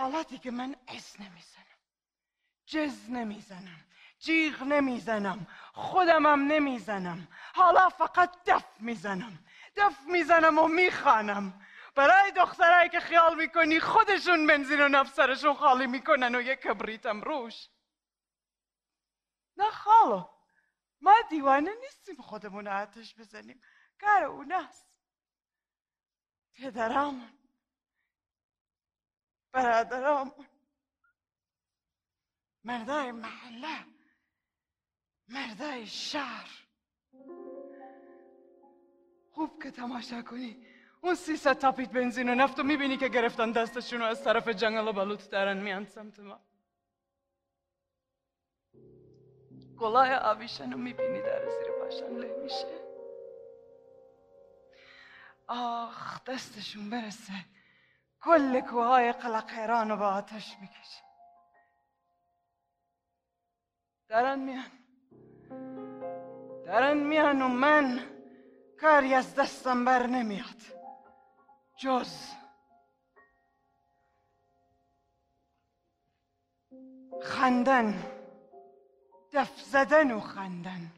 حالتی که من اس نمیزنم، جز نمیزنم، جیغ نمیزنم، خودمم نمیزنم، حالا فقط دف میزنم و میخوانم برای دخترایی که خیال میکنی خودشون بنزین و نفسرشون خالی میکنن و یک کبریتم روش. نه خالو، ما دیوانه نیستیم خودمون آتش بزنیم، کار اوناست. پدرامون، برادرامون، مردای محله، مردای شهر. خوب که تماشا کنی اون 300 تاپیت بنزین و نفت رو میبینی که گرفتن دستشون و از طرف جنگل و بلوط دارن میان سمت ما. گلای آویشن رو میبینی در زیر پاشن له میشه. آخ دستشون برسه کل کوهای قلقهران رو به آتش میکشه. دارن میان و من کاری از دستم بر نمیاد جز خندن، دف زدن و خندن.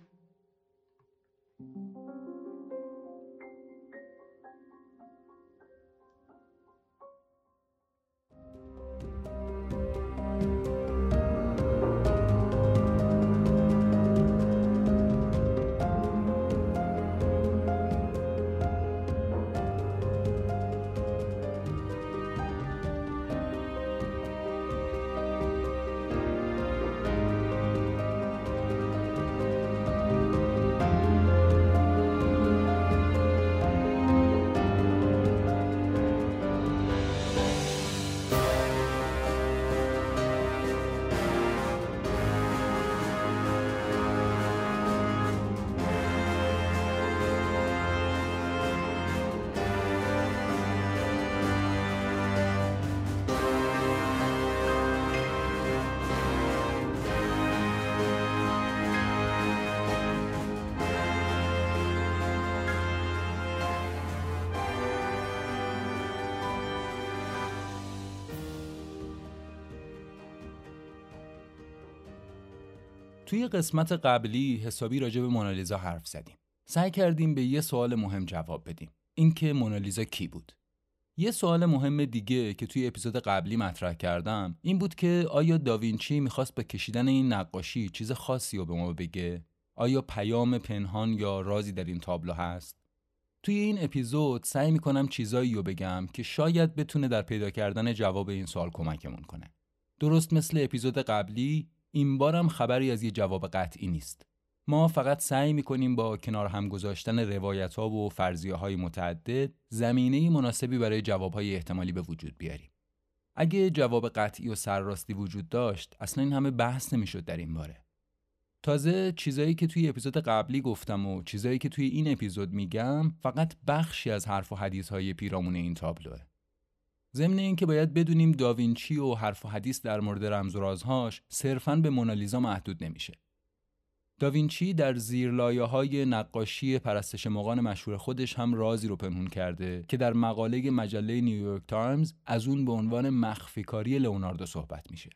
توی قسمت قبلی حسابی راجع به مونالیزا حرف زدیم. سعی کردیم به یه سوال مهم جواب بدیم. اینکه مونالیزا کی بود؟ یه سوال مهم دیگه که توی اپیزود قبلی مطرح کردم این بود که آیا داوینچی میخواست با کشیدن این نقاشی چیز خاصی رو به ما بگه؟ آیا پیام پنهان یا رازی در این تابلو هست؟ توی این اپیزود سعی میکنم چیزایی رو بگم که شاید بتونه در پیدا کردن جواب این سوال کمکمون کنه. درست مثل اپیزود قبلی این بارم خبری از یه جواب قطعی نیست. ما فقط سعی می‌کنیم با کنار هم گذاشتن روایت‌ها و فرضیه‌های متعدد زمینه مناسبی برای جواب‌های احتمالی به وجود بیاریم. اگه جواب قطعی و سرراستی وجود داشت، اصلاً این همه بحث نمی‌شد در این باره. تازه چیزایی که توی اپیزود قبلی گفتم و چیزایی که توی این اپیزود میگم فقط بخشی از حرف و حدیث‌های پیرامون این تابلوه. ضمن این که باید بدونیم داوینچی و حرف و حدیث در مورد رمز و رازهاش صرفاً به مونالیزا محدود نمیشه. داوینچی در زیر لایه‌های نقاشی پرستش مغان مشهور خودش هم رازی رو پنهون کرده که در مقاله مجله نیویورک تایمز از اون به عنوان مخفی کاری لئوناردو صحبت میشه.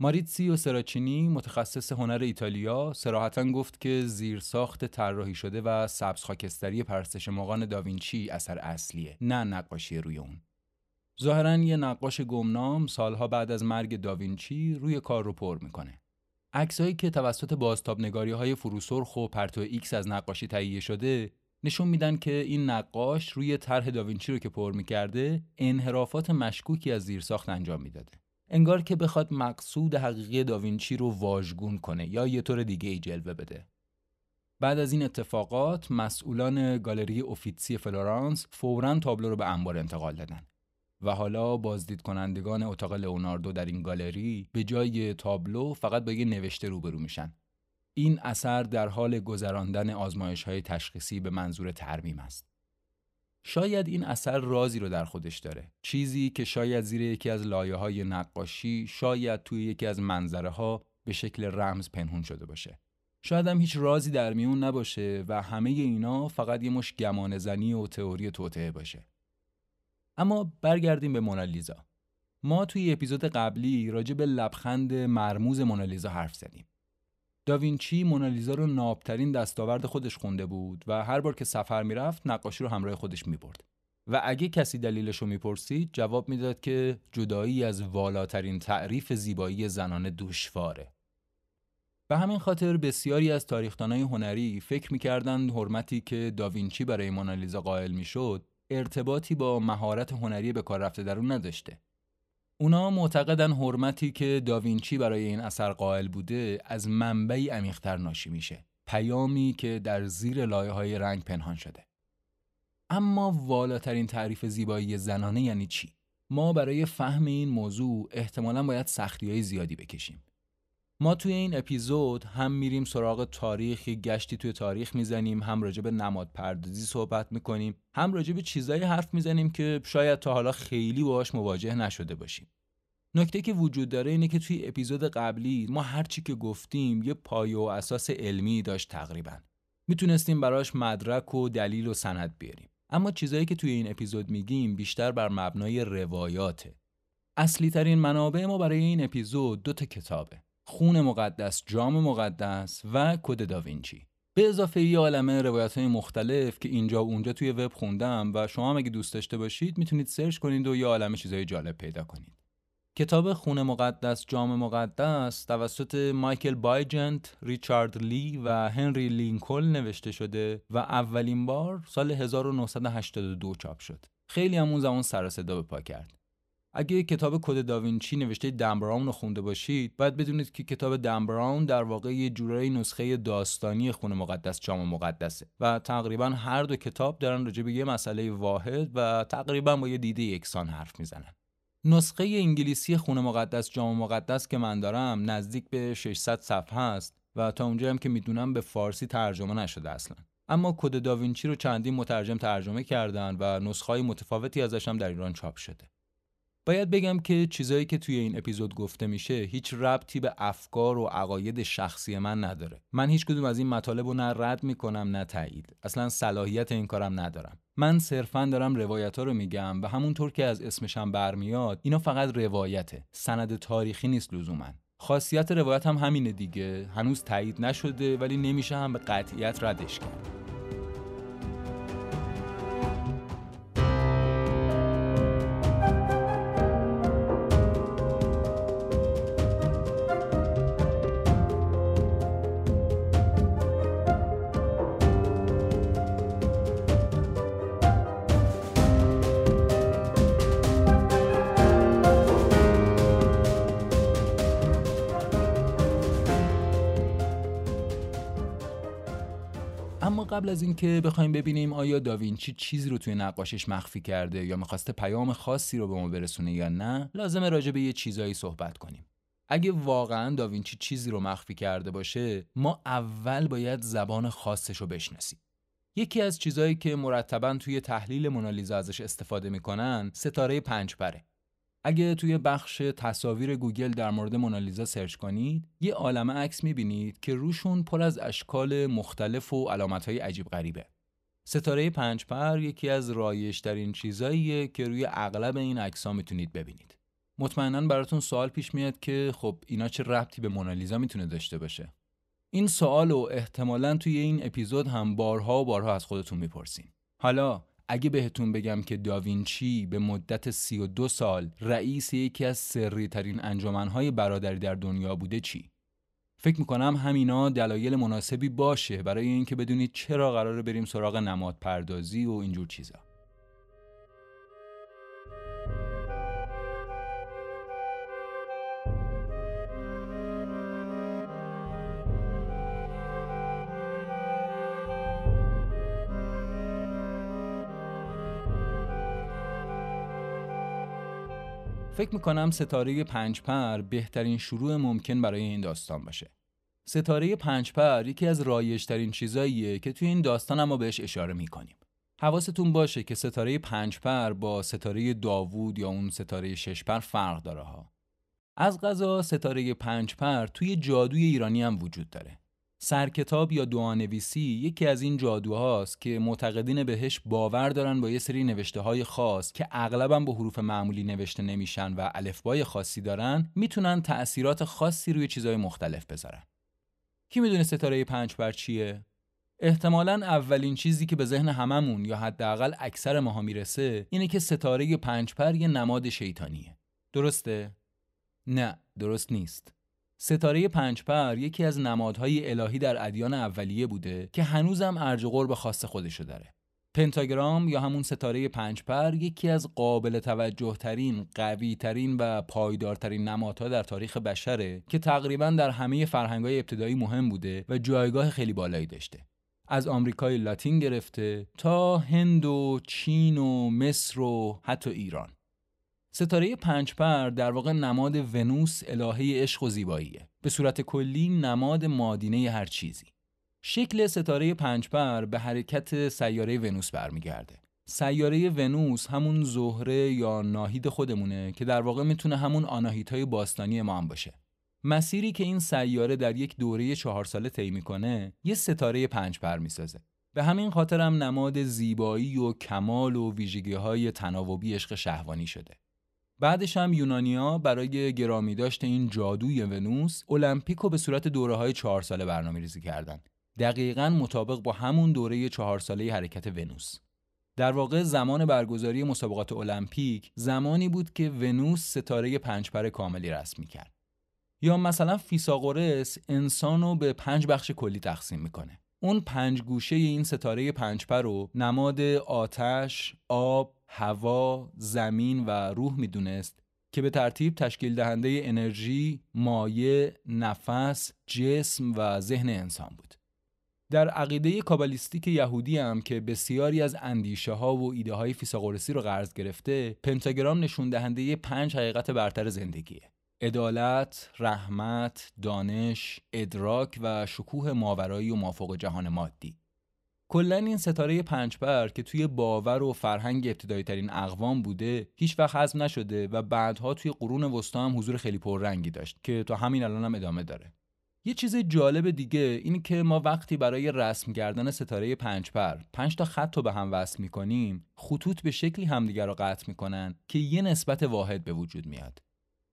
ماریتسیو سراچینی متخصص هنر ایتالیا صراحتاً گفت که زیرساخت طراحی شده و سبز خاکستری پرستش مغان داوینچی اثر اصلیه، نه نقاشی روی اون. ظاهراً یه نقاش گمنام سالها بعد از مرگ داوینچی روی کار رو پر میکنه. عکسایی که توسط بازتابنگاری‌های فروسرخ و پرتو ایکس از نقاشی تهیه شده نشون میدن که این نقاش روی طرح داوینچی رو که پر میکرده انحرافات مشکوکی از زیرساخت انجام میداده. انگار که بخواد مقصود حقیقی داوینچی رو واژگون کنه یا یه طور دیگه ای جلوه بده. بعد از این اتفاقات مسئولان گالری اوفیتسی فلورانس فوراً تابلو رو به انبار انتقال دادن. و حالا بازدید کنندگان اتاق لئوناردو در این گالری به جای تابلو فقط با یه نوشته روبرو میشن. این اثر در حال گذراندن آزمایش‌های تشخیصی به منظور ترمیم است. شاید این اثر رازی رو در خودش داره. چیزی که شاید زیر یکی از لایه‌های نقاشی، شاید توی یکی از منظره‌ها به شکل رمز پنهون شده باشه. شاید هم هیچ رازی در میون نباشه و همه اینا فقط یه مش گمانه‌زنی و تئوری توطئه باشه. اما برگردیم به مونالیزا. ما توی اپیزود قبلی راجع به لبخند مرموز مونالیزا حرف زدیم. داوینچی مونالیزا رو نابترین دستاورد خودش خونده بود و هر بار که سفر میرفت نقاشی رو همراه خودش میبرد و اگه کسی دلیلش رو میپرسید جواب میداد که جدایی از والاترین تعریف زیبایی زنانه دشواره. به همین خاطر بسیاری از تاریخ‌دانای هنری فکر می‌کردند حرمتی که داوینچی برای مونالیزا قائل میشد ارتباطی با مهارت هنری به کار رفته در اون نداشته. اونا معتقدن حرمتی که داوینچی برای این اثر قائل بوده از منبعی عمیق‌تر ناشی میشه، پیامی که در زیر لایه‌های رنگ پنهان شده. اما والاترین تعریف زیبایی زنانه یعنی چی؟ ما برای فهم این موضوع احتمالاً باید سختی‌های زیادی بکشیم. ما توی این اپیزود هم میریم سراغ تاریخ، گشتی توی تاریخ میزنیم، هم راجع به نمادپردازی صحبت میکنیم، هم راجع به چیزایی حرف میزنیم که شاید تا حالا خیلی باهاش مواجه نشده باشیم. نکته که وجود داره اینه که توی اپیزود قبلی ما هر چی که گفتیم یه پایه و اساس علمی داشت، تقریبا میتونستیم براش مدرک و دلیل و سند بیاریم. اما چیزایی که توی این اپیزود میگیم بیشتر بر مبنای روایاته. اصلی ترین منابع ما برای این اپیزود دو تا کتابه: خون مقدس، جام مقدس و کد داوینچی. به اضافه یه عالمه روایت‌های مختلف که اینجا و اونجا توی وب خوندم و شما هم اگه دوست داشته باشید میتونید سرچ کنید و یه عالمه چیزای جالب پیدا کنید. کتاب خون مقدس، جام مقدس توسط مایکل بایجنت، ریچارد لی و هنری لینکلن نوشته شده و اولین بار سال 1982 چاپ شد. خیلی هم اون زمان سر و صدا به پا کرد. اگه کتاب کد داوینچی نوشته دن براون رو خونده باشید، باید بدونید که کتاب دن براون در واقع یه جورایی نسخه داستانی خون مقدس، جام مقدسه و تقریبا هر دو کتاب دارن راجع به یه مسئله واحد و تقریبا با یه دیده یکسان حرف میزنن. نسخه انگلیسی خون مقدس، جام مقدس که من دارم نزدیک به 600 صفحه است و تا اونجایی هم که میدونم به فارسی ترجمه نشده اصلا. اما کد داوینچی رو چندین مترجم ترجمه کردن و نسخه‌های متفاوتی ازش هم در ایران چاپ شده. باید بگم که چیزایی که توی این اپیزود گفته میشه هیچ ربطی به افکار و عقاید شخصی من نداره. من هیچ کدوم از این مطالب رو نه رد میکنم نه تایید. اصلا صلاحیت این کارم ندارم. من صرفاً دارم روایت‌ها رو میگم و همونطور که از اسمشم برمیاد اینا فقط روایته. سند تاریخی نیست لزوماً. خاصیت روایت هم همینه دیگه. هنوز تایید نشده ولی نمیشه هم به قطعیت ردش کرد. قبل از این که بخوایم ببینیم آیا داوینچی چیزی رو توی نقاشیش مخفی کرده یا می‌خواسته پیام خاصی رو به ما برسونه یا نه، لازمه راجع به یه چیزایی صحبت کنیم. اگه واقعاً داوینچی چیزی رو مخفی کرده باشه، ما اول باید زبان خاصش رو بشناسیم. یکی از چیزایی که مرتباً توی تحلیل مونالیزا ازش استفاده می‌کنن، ستاره پنج پره. اگه توی بخش تصاویر گوگل در مورد مونالیزا سرچ کنید، یه عالمه عکس می‌بینید که روشون پر از اشکال مختلف و علامت‌های عجیب غریبه. ستاره پنج پر یکی از رایج‌ترین چیزاییه که روی اغلب این عکس‌ها می‌تونید ببینید. مطمئناً براتون سوال پیش میاد که خب اینا چه ربطی به مونالیزا می‌تونه داشته باشه؟ این سوالو احتمالاً توی این اپیزود هم بارها و بارها از خودتون می‌پرسین. حالا اگه بهتون بگم که داوینچی به مدت 32 سال رئیس یکی از سری ترین انجمن‌های برادری در دنیا بوده چی؟ فکر می‌کنم همینا دلایل مناسبی باشه برای اینکه بدونید چرا قراره بریم سراغ نمادپردازی و اینجور چیزا. فکر میکنم ستاره پنج پر بهترین شروع ممکن برای این داستان باشه. ستاره پنج پر یکی از رایج‌ترین چیزاییه که توی این داستان هم ما بهش اشاره میکنیم. حواستون باشه که ستاره پنج پر با ستاره داوود یا اون ستاره شش پر فرق داره ها. از قضا ستاره پنج پر توی جادوی ایرانی هم وجود داره. سرکتاب یا دعانویسی یکی از این جادوهاست که معتقدین بهش باور دارن با یه سری نوشته‌های خاص که اغلباً با حروف معمولی نوشته نمیشن و الفبای خاصی دارن، میتونن تأثیرات خاصی روی چیزهای مختلف بذارن. کی میدونه ستاره پنج پر چیه؟ احتمالاً اولین چیزی که به ذهن هممون یا حداقل اکثر ماها میرسه اینه که ستاره پنج پر یه نماد شیطانیه. درسته؟ نه، درست نیست. ستاره پنج پر یکی از نمادهای الهی در ادیان اولیه بوده که هنوزم ارج و قرب خاص خودشو داره. پنتاگرام یا همون ستاره پنج پر یکی از قابل توجه ترین، قوی ترین و پایدارترین نمادها در تاریخ بشره که تقریباً در همه فرهنگ‌های ابتدایی مهم بوده و جایگاه خیلی بالایی داشته. از آمریکای لاتین گرفته تا هند و چین و مصر و حتی ایران. ستاره پنج پر در واقع نماد ونوس، الهه عشق و زیباییه. به صورت کلی نماد مادینه هر چیزی. شکل ستاره پنج پر به حرکت سیاره ونوس برمیگرده. سیاره ونوس همون زهره یا ناهید خودمونه که در واقع میتونه همون آناهیت‌های باستانی ما هم باشه. مسیری که این سیاره در یک دوره 4 ساله طی میکنه، یه ستاره پنج پر میسازه. به همین خاطر هم نماد زیبایی و کمال و ویژگی‌های تناوبی عشق شهوانی شده. بعدش هم یونانیا برای گرامی داشت این جادوی ونوس، المپیکو به صورت دوره‌های 4 ساله برنامه‌ریزی کردن. دقیقاً مطابق با همون دوره 4 ساله حرکت ونوس. در واقع زمان برگزاری مسابقات المپیک زمانی بود که ونوس ستاره پنج پر کاملی رسم می‌کرد. یا مثلا فیثاغورس انسانو به 5 بخش کلی تقسیم می‌کنه. اون 5 گوشه این ستاره پنج پر رو نماد آتش، آب، هوا، زمین و روح میدونست که به ترتیب تشکیل دهنده انرژی، مایع، نفس، جسم و ذهن انسان بود. در عقیده کابالیستیک یهودی هم که بسیاری از اندیشه ها و ایده های فیثاغورسی رو قرض گرفته، پنتاگرام نشون دهنده 5 حقیقت برتر زندگیه: عدالت، رحمت، دانش، ادراک و شکوه ماورایی و مافوق جهان مادی. کلا این ستاره پنج پر که توی باور و فرهنگ ابتدایی ترین اقوام بوده، هیچ وقت هضم نشده و بعدها توی قرون وسطا هم حضور خیلی پررنگی داشت که تا همین الان هم ادامه داره. یه چیز جالب دیگه اینه که ما وقتی برای رسم کردن ستاره پنج پر 5 تا خط رو به هم وصل می‌کنیم، خطوط به شکلی همدیگر رو قطع می‌کنن که یه نسبت واحد به وجود میاد.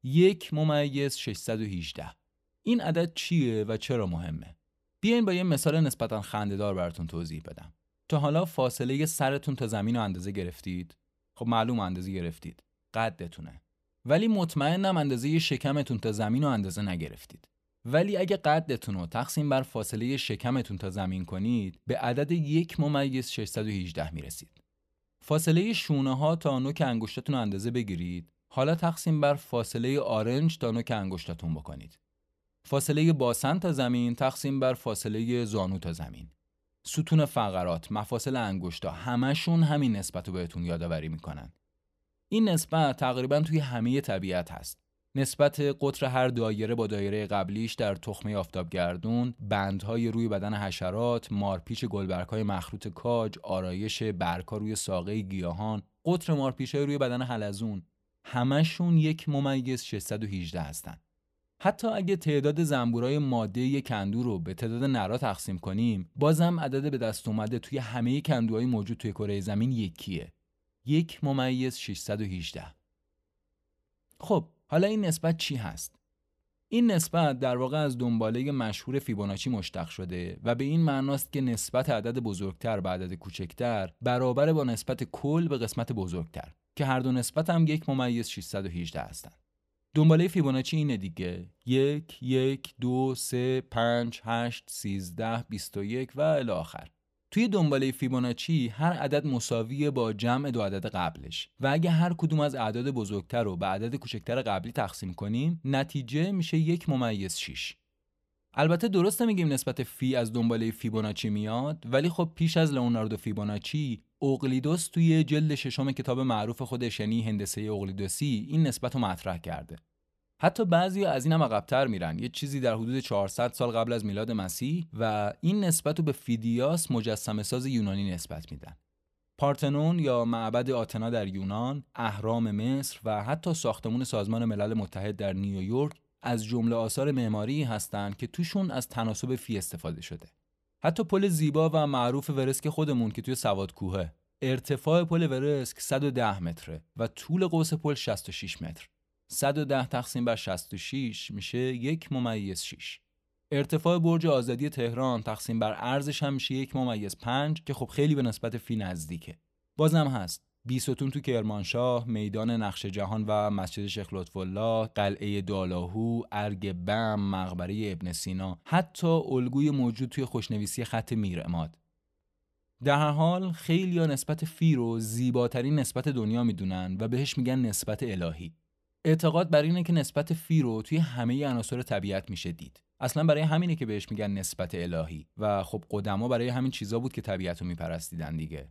1.618. این عدد چیه و چرا مهمه؟ بیاین با یه مثال نسبتاً خنده‌دار براتون توضیح بدم. تا حالا فاصله سرتون تا زمین رو اندازه گرفتید؟ خب معلوم اندازه گرفتید، قدتونه. ولی مطمئنم اندازه شکمتون تا زمین رو اندازه نگرفتید. ولی اگه قدتون رو تقسیم بر فاصله شکمتون تا زمین کنید، به عدد 1.618 میرسید. فاصله شونه‌ها تا نوک انگشتتون رو اندازه بگیرید، حالا تقسیم بر فاصله آرنج تا نوک انگشتتون بکنید. فاصله باسن تا زمین تقسیم بر فاصله زانو تا زمین. ستون فقرات، مفاصل انگشتا، همشون همین نسبت رو بهتون یادآوری میکنن. این نسبت تقریبا توی همه طبیعت هست. نسبت قطر هر دایره با دایره قبلیش در تخمه آفتابگردون، بندهای روی بدن حشرات، مارپیچ گلبرگ‌های مخروط کاج، آرایش برگ‌ها روی ساقه گیاهان، قطر مارپیچ‌های روی بدن حلزون، همشون 1.618 هستن. حتی اگه تعداد زنبورای ماده کندو رو به تعداد نرا تقسیم کنیم، بازم عدد به دست اومده توی همه کندوهای موجود توی کره زمین یکیه. 1.618. خب، حالا این نسبت چی هست؟ این نسبت در واقع از دنباله مشهور فیبوناچی مشتق شده و به این معناست که نسبت عدد بزرگتر به عدد کوچکتر برابر با نسبت کل به قسمت بزرگتر، که هر دو نسبت هم 1.618 هستن. دنباله فیبوناچی اینه دیگه: 1، 1، 2، 3، 5، 8، 13، 21 و الی آخر. توی دنباله فیبوناچی هر عدد مساویه با جمع 2 عدد قبلش و اگه هر کدوم از اعداد بزرگتر رو به عدد کوچکتر قبلی تقسیم کنیم، نتیجه میشه 1.6. البته درسته میگیم نسبت فی از دنباله فیبوناچی میاد، ولی خب پیش از لئوناردو فیبوناچی، اوقلیدوس توی جلد 6 کتاب معروف خودش، یعنی هندسه اوقلیدوسی، این نسبت رو مطرح کرده. حتی بعضی از این هم عقب‌تر میرن، یه چیزی در حدود 400 سال قبل از میلاد مسیح، و این نسبت رو به فیدیاس، مجسمه ساز یونانی، نسبت میدن. پارتنون یا معبد آتنا در یونان، اهرام مصر و حتی ساختمان سازمان ملل متحد در نیویورک از جمله آثار معماری هستند که توشون از تناسب فی استفاده شده. حتی پل زیبا و معروف ورسک خودمون که توی سواد کوهه، ارتفاع پل ورسک 110 متره و طول قوس پل 66 متر. 110 تقسیم بر 66 میشه 1.6. ارتفاع برج آزادی تهران تقسیم بر عرضش هم میشه 1.5 که خب خیلی به نسبت فی نزدیکه. بازم هست. بیستون تو کرمانشاه، میدان نقش جهان و مسجد شیخ لطف الله، قلعه دالاهو، ارگ بم، مقبره ابن سینا، حتی الگوی موجود توی خوشنویسی خط میرعماد. در هر حال خیلی‌ها نسبت فی رو زیباترین نسبت دنیا میدونن و بهش میگن نسبت الهی. اعتقاد بر اینه که نسبت فی رو توی همه عناصر طبیعت میشه دید. اصلا برای همینه که بهش میگن نسبت الهی و خب قدما برای همین چیزا بود که طبیعت رو میپرستیدن دیگه.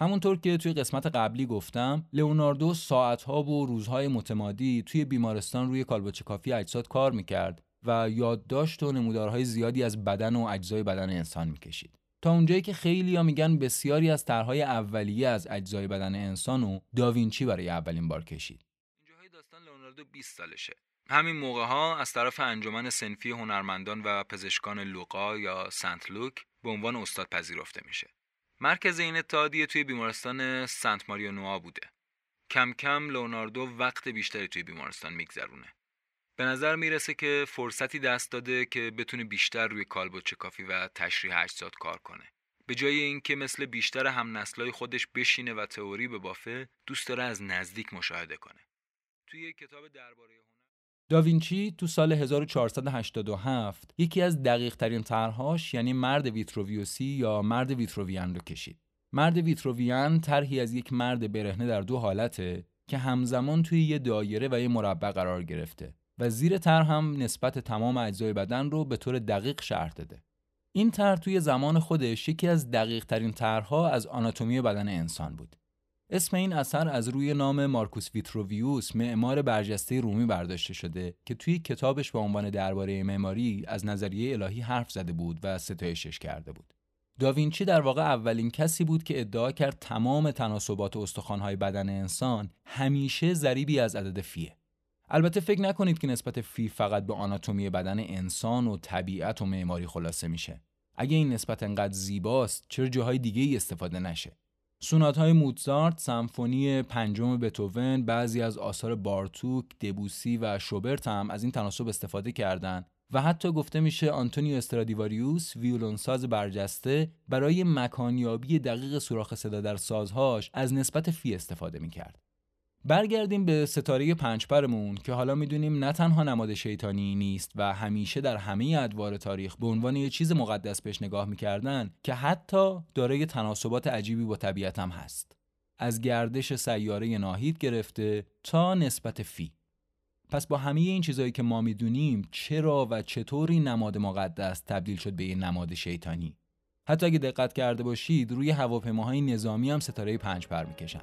همونطور که توی قسمت قبلی گفتم، لئوناردو ساعت‌ها و روزهای متمادی توی بیمارستان روی کالبدچه کافی اجساد کار میکرد و یادداشت و نمودارهای زیادی از بدن و اجزای بدن انسان میکشید. تا اونجایی که خیلی‌ها میگن بسیاری از طرح‌های اولیه از اجزای بدن انسان رو داوینچی برای اولین بار کشید. اینجاهای داستان لئوناردو 20 سالشه. همین موقع‌ها از طرف انجمن صنفی هنرمندان و پزشکان لوقا یا سنت لوک به عنوان استاد پذیرفته میشه. مرکز این اتحادیه توی بیمارستان سانتا ماریا نوآ بوده. کم کم لئوناردو وقت بیشتری توی بیمارستان میگذرونه. به نظر میرسه که فرصتی دست داده که بتونه بیشتر روی کالبدچه کافی و تشریح اجساد کار کنه. به جای اینکه مثل بیشتر همنسلای خودش بشینه و تئوری ببافه، دوست داره از نزدیک مشاهده کنه. توی کتاب درباره داوینچی تو سال 1487 یکی از دقیق‌ترین طرح‌هاش یعنی مرد ویتروویوسی یا مرد ویتروویان رو کشید. مرد ویتروویان طرحی از یک مرد برهنه در دو حالته که همزمان توی یه دایره و یه مربع قرار گرفته و زیر طرح هم نسبت تمام اجزای بدن رو به طور دقیق شرح داده. این طرح توی زمان خودش یکی از دقیق‌ترین طرح‌ها از آناتومی بدن انسان بود. اسم این اثر از روی نام مارکوس ویتروویوس، معمار برجسته رومی برداشته شده که توی کتابش با عنوان درباره معماری از نظریه الهی حرف زده بود و ستایشش کرده بود. داوینچی در واقع اولین کسی بود که ادعا کرد تمام تناسبات استخوان‌های بدن انسان همیشه ضریبی از عدد فیه. البته فکر نکنید که نسبت فی فقط به آناتومی بدن انسان و طبیعت و معماری خلاصه میشه. اگه این نسبت انقدر زیباست، چرا جاهای دیگه‌ای استفاده نشه؟ سونات‌های موزارت، سمفونی پنجم بتوون، بعضی از آثار بارتوک، دبوسی و شوبرت هم از این تناسب استفاده کردند و حتی گفته میشه آنتونیو استرادیواریوس، ویولنساز برجسته، برای مکانیابی دقیق سوراخ صدا در سازهاش از نسبت فی استفاده میکرد. برگردیم به ستاره پنج پرمون که حالا میدونیم نه تنها نماد شیطانی نیست و همیشه در همه ادوار تاریخ به عنوان یه چیز مقدس بهش نگاه میکردن، که حتی دارای تناسبات عجیبی با طبیعت هم هست. از گردش سیاره ناهید گرفته تا نسبت فی. پس با همه این چیزایی که ما میدونیم، چرا و چطوری نماد مقدس تبدیل شد به یه نماد شیطانی؟ حتی اگه دقت کرده باشید، روی هواپیماهای نظامی هم ستاره پنج پر میکشن.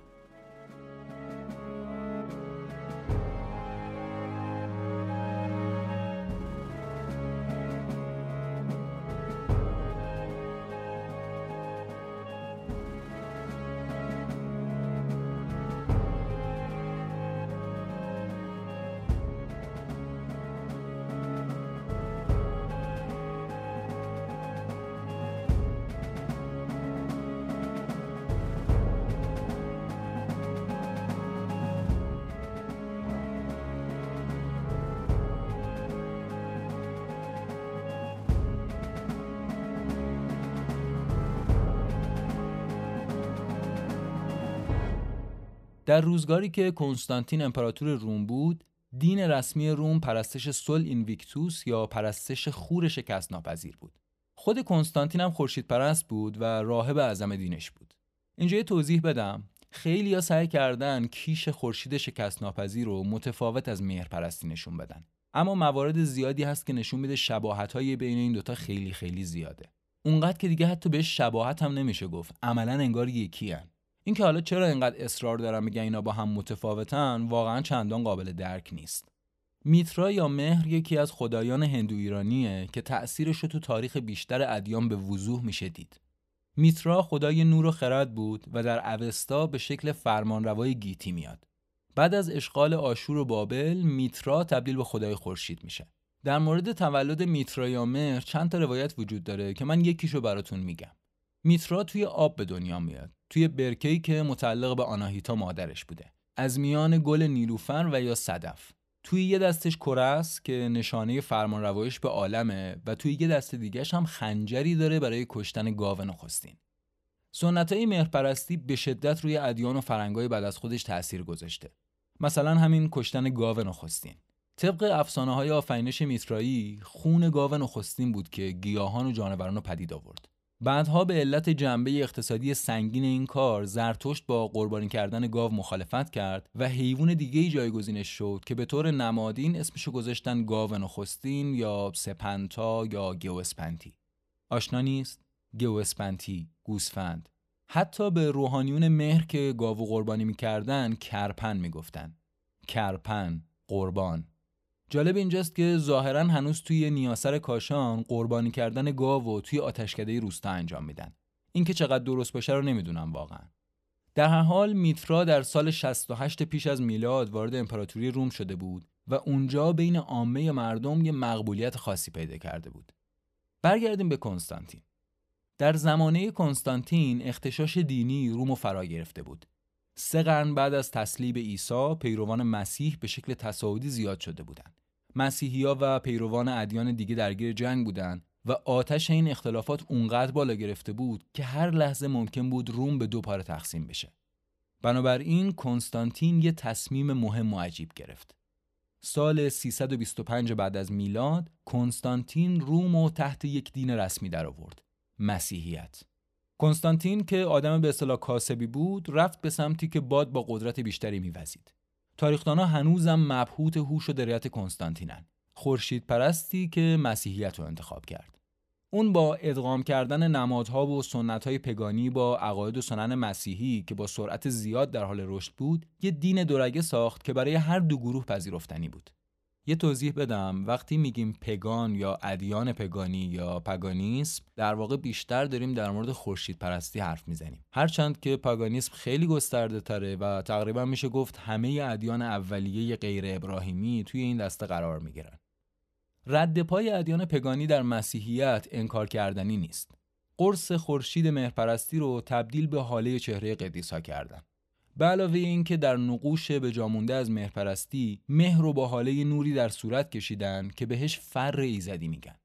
در روزگاری که کنستانتین امپراتور روم بود، دین رسمی روم پرستش سول اینویکتوس یا پرستش خور شکست ناپذیر بود. خود کنستانتین هم خورشید پرست بود و راهب اعظم دینش بود. اینجا یه توضیح بدم، خیلی‌ها سعی کردن کیش خورشید شکست ناپذیر رو متفاوت از مهرپرستی نشون بدن، اما موارد زیادی هست که نشون میده شباهت‌های بین این دوتا خیلی خیلی زیاده. اونقدر که دیگه حتی بهش شباهت هم نمیشه گفت، عملاً انگار یکی‌اند. این که حالا چرا اینقدر اصرار دارن میگن اینا با هم متفاوتن، واقعا چندان قابل درک نیست. میترا یا مهر یکی از خدایان هندو ایرانیه که تأثیرش رو تو تاریخ بیشتر ادیان به وضوح میشه دید. میترا خدای نور و خرد بود و در اوستا به شکل فرمانروای گیتی میاد. بعد از اشغال آشور و بابل، میترا تبدیل به خدای خورشید میشه. در مورد تولد میترا یا مهر چند تا روایت وجود داره که من یکیشو براتون میگم. میترا توی آب به دنیا میاد، توی برکه‌ای که متعلق به آناهیتا مادرش بوده، از میان گل نیلوفر و یا صدف. توی یه دستش کره است که نشانه فرمانرواییش به عالمه و توی یه دست دیگه‌ش هم خنجری داره برای کشتن گاو نخستین. سنت‌های مهرپرستی به شدت روی ادیان و فرهنگ‌های بعد از خودش تأثیر گذاشته. مثلا همین کشتن گاو نخستین. طبق افسانه‌های آفرینش میترایی، خون گاو نخستین بود که گیاهان و جانوران رو پدید آورد. بعدها به علت جنبه اقتصادی سنگین این کار، زرتشت با قربانی کردن گاو مخالفت کرد و حیوان دیگه‌ای جایگزینش شد که به طور نمادین اسمشو گذاشتن گاو نخستین یا سپنتا یا گوسپنتی. آشنا نیست؟ گوسپنتی، گوسفند. حتی به روحانیون مهر که گاو قربانی می‌کردن کرپن می‌گفتن. کرپن، قربان. جالب اینجاست که ظاهراً هنوز توی نیاسر کاشان قربانی کردن گاو توی آتشکده روستا انجام میدن. این که چقدر درست باشه رو نمیدونم واقعاً. در هر حال میترا در سال 68 پیش از میلاد وارد امپراتوری روم شده بود و اونجا بین عامه مردم یه مقبولیت خاصی پیدا کرده بود. برگردیم به کنستانتین. در زمانه کنستانتین اختشاش دینی روم رو فرا گرفته بود. 3 قرن بعد از تصلیب عیسی، پیروان مسیح به شکل تصاعدی زیاد شده بودند. مسیحی‌ها و پیروان ادیان دیگه درگیر جنگ بودند و آتش این اختلافات اونقدر بالا گرفته بود که هر لحظه ممکن بود روم به 2 پاره تقسیم بشه. بنابراین کنستانتین یه تصمیم مهم و عجیب گرفت. سال 325 بعد از میلاد، کنستانتین روم رو تحت یک دین رسمی درآورد، مسیحیت. کنستانتین که آدم به اصطلاح کاسبی بود، رفت به سمتی که باد با قدرت بیشتری می‌وزید. تاریخ‌دان‌ها هنوزم مبهوت هوش و درایت کنستانتینن، خورشیدپرستی که مسیحیت رو انتخاب کرد. اون با ادغام کردن نمادها و سنت‌های پگانی با عقاید و سنن مسیحی که با سرعت زیاد در حال رشد بود، یه دین دورگه ساخت که برای هر دو گروه پذیرفتنی بود. یه توضیح بدم، وقتی میگیم پگان یا ادیان پگانی یا پاگانیسم، در واقع بیشتر داریم در مورد خورشید پرستی حرف میزنیم، هرچند که پاگانیسم خیلی گسترده تره و تقریبا میشه گفت همه ادیان اولیه غیر ابراهیمی توی این دسته قرار میگیرن. رد پای ادیان پگانی در مسیحیت انکار کردنی نیست. قرص خورشید مهرپرستی رو تبدیل به هاله چهره قدیسا کردن. به علاوه این که در نقوش به جا مونده از مهرپرستی، مهر رو با حاله نوری در صورت کشیدن که بهش فر ایزدی میگن.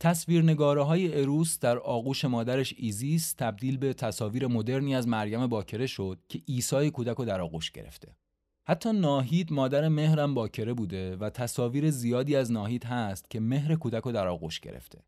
تصویرنگاره‌های اروس در آغوش مادرش ایزیس تبدیل به تصاویر مدرنی از مریم باکره شد که عیسی کودک رو در آغوش گرفته. حتی ناهید مادر مهرم باکره بوده و تصاویر زیادی از ناهید هست که مهر کودک رو در آغوش گرفته.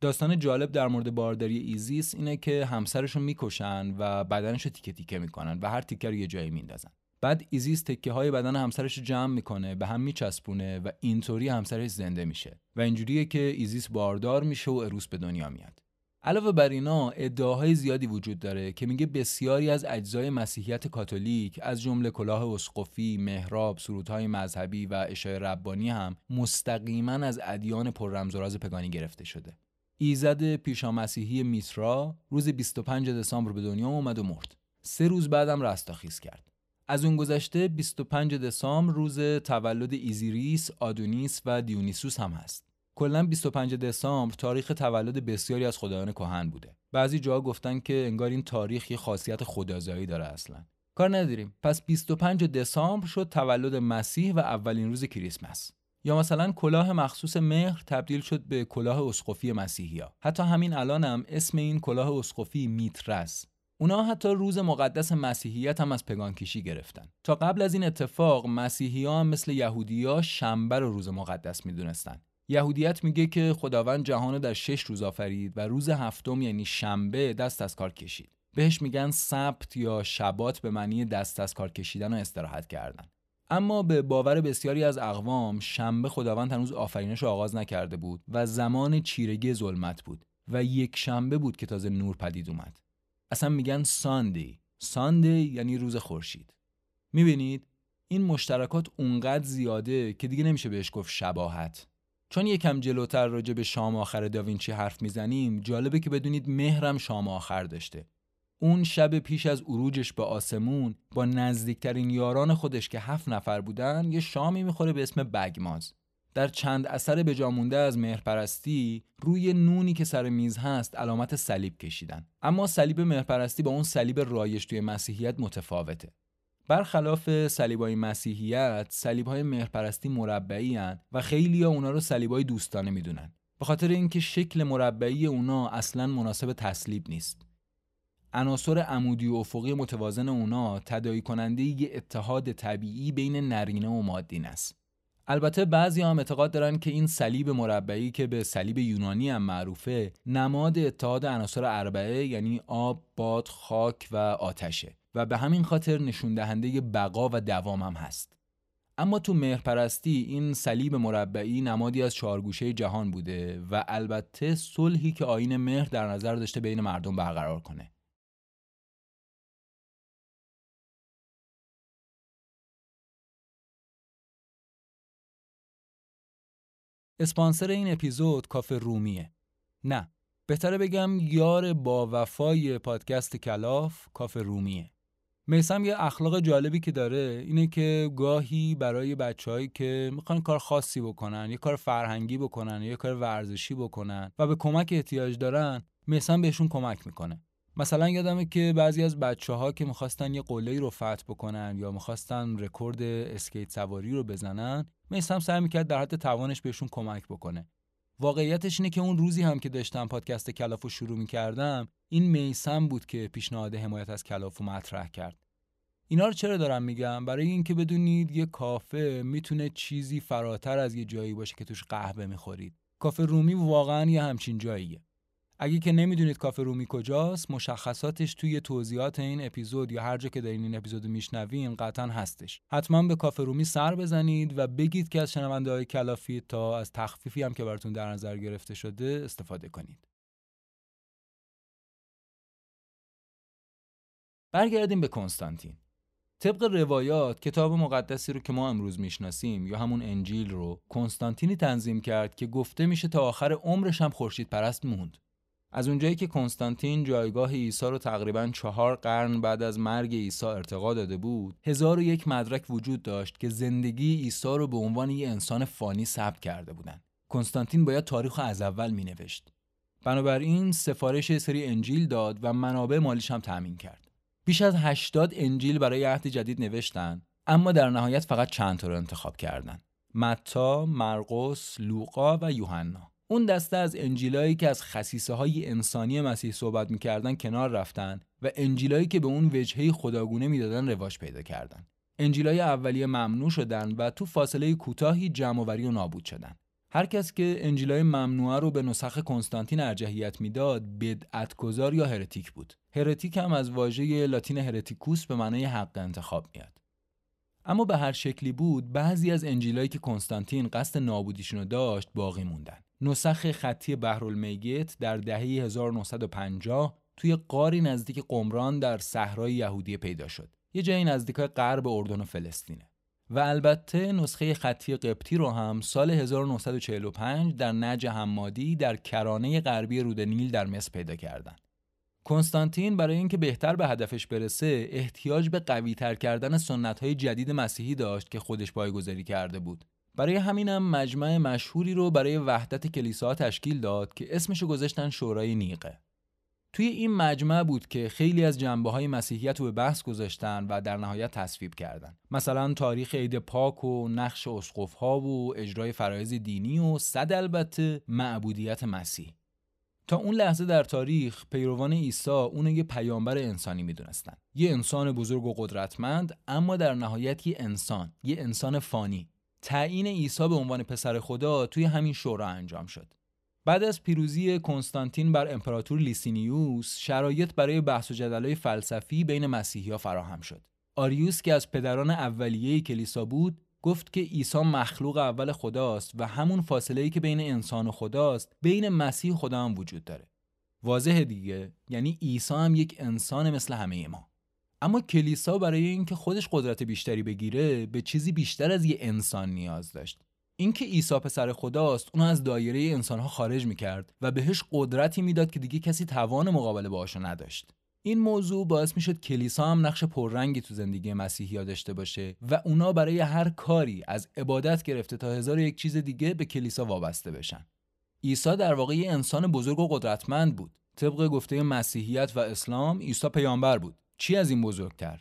داستان جالب در مورد بارداری ایزیس اینه که همسرشو میکشن و بدنشو تیکه تیکه میکنن و هر تیکه رو یه جایی میندازن. بعد ایزیس تکه های بدن همسرشو جمع میکنه، به هم میچسبونه و اینطوری همسرش زنده میشه و اینجوریه که ایزیس باردار میشه و اروس به دنیا میاد. علاوه بر اینا ادعاهای زیادی وجود داره که میگه بسیاری از اجزای مسیحیت کاتولیک از جمله کلاه اسقفی، محراب، سرودهای مذهبی و اشعای ربانی هم مستقیما از ادیان پررمز و راز پگانی گرفته شده. ایزد پیشا مسیحی میترا روز 25 دسامبر به دنیا اومد و مرد. 3 روز بعدم رستاخیز کرد. از اون گذشته 25 دسامبر روز تولد ایزیریس، آدونیس و دیونیسوس هم هست. کلاً 25 دسامبر تاریخ تولد بسیاری از خدایان کهن بوده. بعضی جاها گفتن که انگار این تاریخ یه خاصیت خدازایی داره اصلاً. کار نداریم. پس 25 دسامبر شد تولد مسیح و اولین روز کریسمس. یا مثلا کلاه مخصوص مهر تبدیل شد به کلاه اسقفی مسیحی‌ها. حتی همین الانم اسم این کلاه اسقفی میتراست. اونا حتی روز مقدس مسیحیت هم از پگان کشی گرفتن. تا قبل از این اتفاق مسیحی‌ها مثل یهودی‌ها شنبه رو روز مقدس میدونستن. یهودیت میگه که خداوند جهان رو در 6 روز آفرید و روز هفتم یعنی شنبه دست از کار کشید. بهش میگن سبت یا شبات به معنی دست از کار کشیدن و استراحت کردن. اما به باور بسیاری از اقوام شنبه خداوند هنوز آفرینش رو آغاز نکرده بود و زمان چیرگی ظلمت بود و یک شنبه بود که تازه نور پدید اومد. اصلا میگن ساندی. ساندی یعنی روز خورشید. میبینید این مشترکات اونقدر زیاده که دیگه نمیشه بهش گفت شباهت. چون یکم جلوتر راجع به شام آخر داوینچی حرف میزنیم، جالبه که بدونید مهرم شام آخر داشته. اون شب پیش از عروجش به آسمون با نزدیکترین یاران خودش که 7 نفر بودن یه شامی میخوره به اسم بگماز. در چند اثر به جا مونده از مهرپرستی روی نونی که سر میز هست علامت صلیب کشیدن. اما صلیب مهرپرستی با اون صلیب رایج توی مسیحیت متفاوته. برخلاف صلیب‌های مسیحیت، صلیب‌های مهرپرستی مربعی هستند و خیلی‌ها اونا رو صلیب‌های دوستانه میدونن. به خاطر اینکه شکل مربعی اونا اصلاً مناسب تصلیب نیست. عناصر عمودی و افقی متوازن اونا تداعی کننده یه اتحاد طبیعی بین نرینه و مادین است. البته بعضی هم اعتقاد دارن که این صلیب مربعی که به صلیب یونانی هم معروفه نماد اتحاد عناصر اربعه، یعنی آب، باد، خاک و آتشه و به همین خاطر نشون دهنده بقا و دوام هم هست. اما تو مهرپرستی این صلیب مربعی نمادی از 4 گوشه جهان بوده و البته صلحی که آیین مهر در نظر داشته بین مردم برقرار کنه. اسپانسر این اپیزود کافه رومیه. نه، بهتره بگم یار با وفای پادکست کلاف کافه رومیه. میثم یه اخلاق جالبی که داره اینه که گاهی برای بچه‌هایی که میخوان کار خاصی بکنن، یه کار فرهنگی بکنن، یه کار ورزشی بکنن و به کمک احتیاج دارن، میثم بهشون کمک میکنه. مثلا یادمه که بعضی از بچه‌ها که می‌خواستن یه قله‌ای رو فتح بکنن یا می‌خواستن رکورد اسکیت سواری رو بزنن، میثم سعی می‌کرد در حد توانش بهشون کمک بکنه. واقعیتش اینه که اون روزی هم که داشتم پادکست کلافو شروع می‌کردم، این میثم بود که پیشنهاد حمایت از کلافو مطرح کرد. اینا رو چرا دارم میگم؟ برای اینکه بدونید یه کافه میتونه چیزی فراتر از یه جایی باشه که توش قهوه می‌خورید. کافه رومی واقعاً یه همچین جاییه. اگه که نمیدونید کافه رومی کجاست، مشخصاتش توی توضیحات این اپیزود یا هر جا که دارین این اپیزودو میشنوین قطعاً هستش. حتما به کافه رومی سر بزنید و بگید که از شنونده‌های کلافی تا از تخفیفی هم که براتون در نظر گرفته شده استفاده کنید. برگردیم به کنستانتین. طبق روایات کتاب مقدسی رو که ما امروز میشناسیم یا همون انجیل رو کنستانتینی تنظیم کرد که گفته میشه تا آخر عمرش هم خورشیدپرست موند. از اونجایی که کنستانتین جایگاه عیسی رو تقریباً 4 قرن بعد از مرگ عیسی ارتقا داده بود، 1001 مدرک وجود داشت که زندگی عیسی رو به عنوان یه انسان فانی ثبت کرده بودن. کنستانتین باید تاریخ رو از اول مینوشت. بنابراین سفارش سری انجیل داد و منابع مالیش هم تأمین کرد. بیش از 80 انجیل برای عهد جدید نوشتن، اما در نهایت فقط چند تا رو انتخاب کردن: متی، مرقس، لوقا و یوحنا. اون دسته از انجیلایی که از خصیصه‌های انسانی مسیح صحبت می‌کردن کنار رفتن و انجیلایی که به اون وجهه خداگونه میدادن رواج پیدا کردن. انجیلای اولیه ممنوع شدن و تو فاصله کوتاهی جمع‌آوری و نابود شدن. هر کس که انجیلای ممنوعه رو به نسخ کنستانتین ارجحیت میداد، بدعت‌گذار یا هرتیک بود. هرتیک هم از واژه لاتین هرتیکوس به معنای حق انتخاب میاد. اما به هر شکلی بود، بعضی از انجیلایی که کنستانتین قصد نابودیشون داشت باقی موندن. نسخ خطی بحرالمیت در دهه 1950 توی غاری نزدیک قمران در صحرای یهودیه پیدا شد. یه جایی نزدیکای غرب اردن و فلسطینه. و البته نسخه خطی قبطی رو هم سال 1945 در نج حمادی در کرانه غربی رود نیل در مصر پیدا کردن. کنستانتین برای اینکه بهتر به هدفش برسه، احتیاج به قوی‌تر کردن سنت‌های جدید مسیحی داشت که خودش پایه‌گذاری کرده بود. برای همینم مجمع مشهوری رو برای وحدت کلیساها تشکیل داد که اسمشو گذاشتن شورای نیقه. توی این مجمع بود که خیلی از جنبه‌های مسیحیت رو به بحث گذاشتن و در نهایت تصویب کردن. مثلا تاریخ عید پاک و نقش اسقف‌ها و اجرای فرایض دینی و صد البته معبودیت مسیح. تا اون لحظه در تاریخ پیروان عیسی اونو یه پیامبر انسانی می‌دونستن. یه انسان بزرگ و قدرتمند، اما در نهایت یه انسان فانی. تعیین عیسی به عنوان پسر خدا توی همین شورا انجام شد. بعد از پیروزی کنستانتین بر امپراتور لیسینیوس، شرایط برای بحث و جدل‌های فلسفی بین مسیحی‌ها فراهم شد. آریوس که از پدران اولیه کلیسا بود، گفت که عیسی مخلوق اول خداست و همون فاصله‌ای که بین انسان و خداست، بین مسیح و خدا هم وجود داره. واضحه دیگه، یعنی عیسی هم یک انسان مثل همه ما. اما کلیسا برای اینکه خودش قدرت بیشتری بگیره، به چیزی بیشتر از یه انسان نیاز داشت. اینکه عیسی پسر خداست، اون از دایره انسان‌ها خارج می‌کرد و بهش قدرتی میداد که دیگه کسی توان مقابله باهاش نداشت. این موضوع باعث میشد کلیسا هم نقش پررنگی تو زندگی مسیحی‌ها داشته باشه و اونا برای هر کاری از عبادت گرفته تا هزار و یک چیز دیگه به کلیسا وابسته بشن. عیسی در واقع یه انسان بزرگ و قدرتمند بود. طبق گفته مسیحیت و اسلام عیسی پیامبر بود. چی از این بزرگتر؟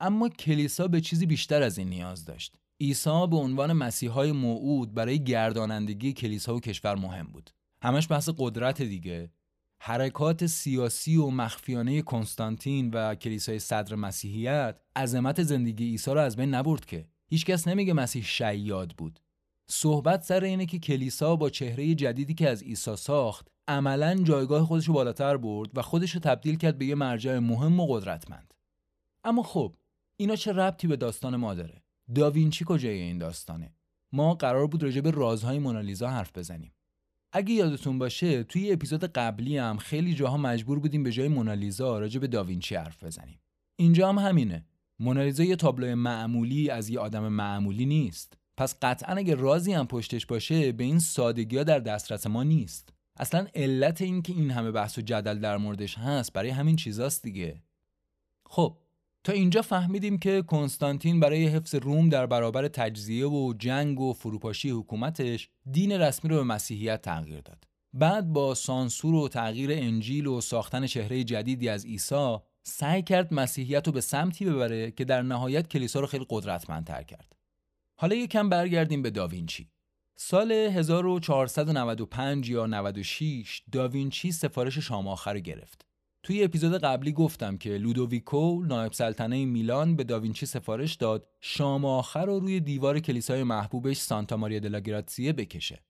اما کلیسا به چیزی بیشتر از این نیاز داشت. عیسی به عنوان مسیحای موعود برای گردانندگی کلیسا و کشور مهم بود. همش بحث قدرت دیگه. حرکات سیاسی و مخفیانه کنستانتین و کلیسای صدر مسیحیت عظمت زندگی عیسی را از بین نبرد که. هیچکس نمیگه مسیح شیاد بود. صحبت سر اینه که کلیسا با چهره جدیدی که از عیسی ساخت عملاً جایگاه خودش رو بالاتر برد و خودش رو تبدیل کرد به یه مرجع مهم و قدرتمند. اما خب اینا چه ربطی به داستان ما داره؟ داوینچی کجای این داستانه؟ ما قرار بود راجع به رازهای مونالیزا حرف بزنیم. اگه یادتون باشه توی اپیزود قبلی هم خیلی جاها مجبور بودیم به جای مونالیزا راجع به داوینچی حرف بزنیم. اینجا هم همینه. مونالیزا یه تابلو معمولی از یه آدم معمولی نیست. پس قطعاً اگه رازی هم پشتش باشه به این سادگی‌ها در دسترس ما نیست. اصلاً علت این که این همه بحث و جدل در موردش هست برای همین چیزاست دیگه. خب تا اینجا فهمیدیم که کنستانتین برای حفظ روم در برابر تجزیه و جنگ و فروپاشی حکومتش دین رسمی رو به مسیحیت تغییر داد. بعد با سانسور و تغییر انجیل و ساختن چهره جدیدی از عیسی سعی کرد مسیحیت رو به سمتی ببره که در نهایت کلیسا رو خیلی قدرتمندتر کرد. حالا یکم برگردیم به داوینچی. سال 1495 یا 96 داوینچی سفارش شام آخر رو گرفت. توی اپیزود قبلی گفتم که لودوویکو نایب سلطنه میلان به داوینچی سفارش داد شام آخر رو روی دیوار کلیسای محبوبش سانتا ماریا دلگراتسیه بکشه.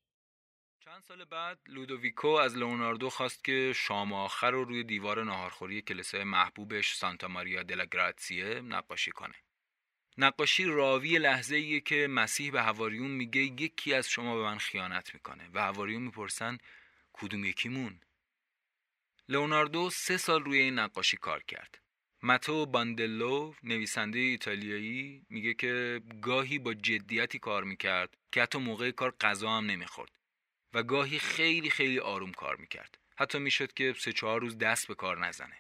چند سال بعد لودوویکو از لئوناردو خواست که شام آخر رو روی دیوار ناهارخوری کلیسای محبوبش سانتا ماریا دلگراتسیه نقاشی کنه. نقاشی راوی لحظه‌ایه که مسیح به حواریون میگه یکی از شما به من خیانت میکنه و حواریون میپرسن کدوم یکیمون؟ لئوناردو 3 سال روی این نقاشی کار کرد. ماتئو باندلو نویسنده ایتالیایی میگه که گاهی با جدیتی کار میکرد که حتی موقع کار غذا هم نمیخورد و گاهی خیلی خیلی آروم کار میکرد. حتی میشد که 3-4 روز دست به کار نزنه.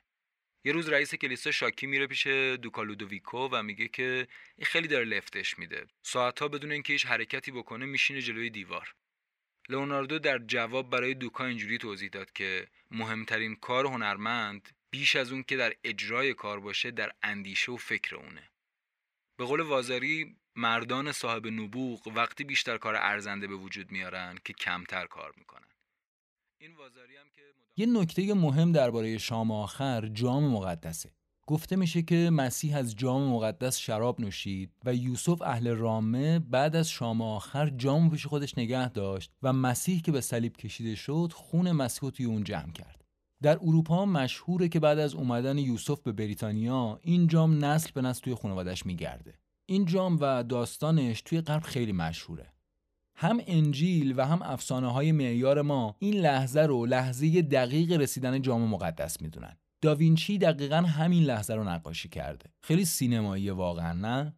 یه روز رئیس کلیسا شاکی میره پیش دوکا لودوویکو و میگه که این خیلی داره لفتش میده. ساعت‌ها بدون اینکه هیچ حرکتی بکنه میشینه جلوی دیوار. لئوناردو در جواب برای دوکا اینجوری توضیح داد که مهمترین کار هنرمند بیش از اون که در اجرای کار باشه در اندیشه و فکر اونه. به قول وازاری مردان صاحب نبوغ وقتی بیشتر کار ارزنده به وجود میارن که کمتر کار میکنن. این وازاری هم که یه نکته مهم درباره شام آخر جام مقدسه. گفته میشه که مسیح از جام مقدس شراب نوشید و یوسف اهل رامه بعد از شام آخر جام پیش خودش نگه داشت و مسیح که به صلیب کشیده شد خون مسیح توی اون جمع کرد. در اروپا مشهوره که بعد از اومدن یوسف به بریتانیا این جام نسل به نسل توی خانواده‌اش میگرده. این جام و داستانش توی غرب خیلی مشهوره. هم انجیل و هم افسانه‌های معیار ما این لحظه رو لحظه دقیق رسیدن جام مقدس میدونن. داوینچی دقیقاً همین لحظه رو نقاشی کرده. خیلی سینماییه واقعا، نه؟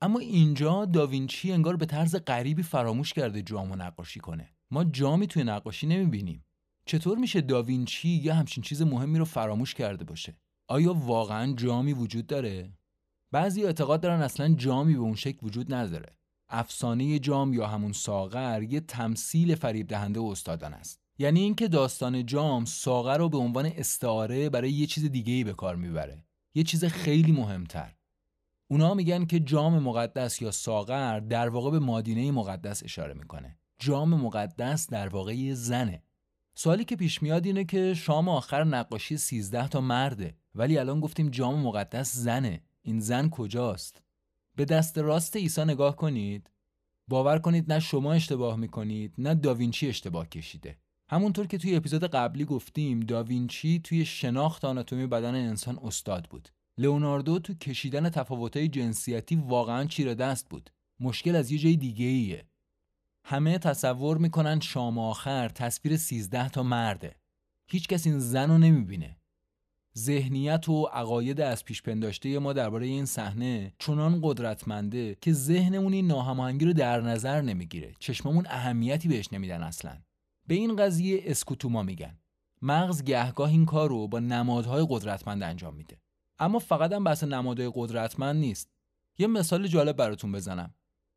اما اینجا داوینچی انگار به طرز غریبی فراموش کرده جامو نقاشی کنه. ما جامی توی نقاشی نمیبینیم. چطور میشه داوینچی یه همچین چیز مهمی رو فراموش کرده باشه؟ آیا واقعاً جامی وجود داره؟ بعضی اعتقاد دارن اصلاً جامی به اون شکل وجود نداره. افسانه جام یا همون ساغر یه تمثیل فریب دهنده و استادانه است. یعنی اینکه داستان جام ساغر رو به عنوان استعاره برای یه چیز دیگه‌ای به کار میبره. یه چیز خیلی مهمتر. اونا میگن که جام مقدس یا ساغر در واقع به مادینه مقدس اشاره میکنه. جام مقدس در واقع یه زنه. سوالی که پیش میاد اینه که شام آخر نقاشی 13 تا مرده، ولی الان گفتیم جام مقدس زنه. این زن کجاست؟ به دست راست عیسی نگاه کنید. باور کنید نه شما اشتباه میکنید نه داوینچی اشتباه کشیده. همونطور که توی اپیزود قبلی گفتیم داوینچی توی شناخت آناتومی بدن انسان استاد بود. لئوناردو تو کشیدن تفاوت‌های جنسیتی واقعاً چیره دست بود. مشکل از یه جای دیگه‌ایه. همه تصور میکنن شام آخر تصویر 13 تا مرده. هیچ کس این زن رو نمیبینه. ذهنیت و عقاید از پیش پنداشته ما درباره این صحنه چنان قدرتمنده که ذهنمون این ناهماهنگی رو در نظر نمیگیره. چشممون اهمیتی بهش نمیدن اصلاً. به این قضیه اسکوتوما میگن. مغز گهگاه این کار رو با نمادهای قدرتمند انجام میده. اما فقط هم بحث نمادهای قدرتمند نیست. یه مثال جالب براتون بزنم.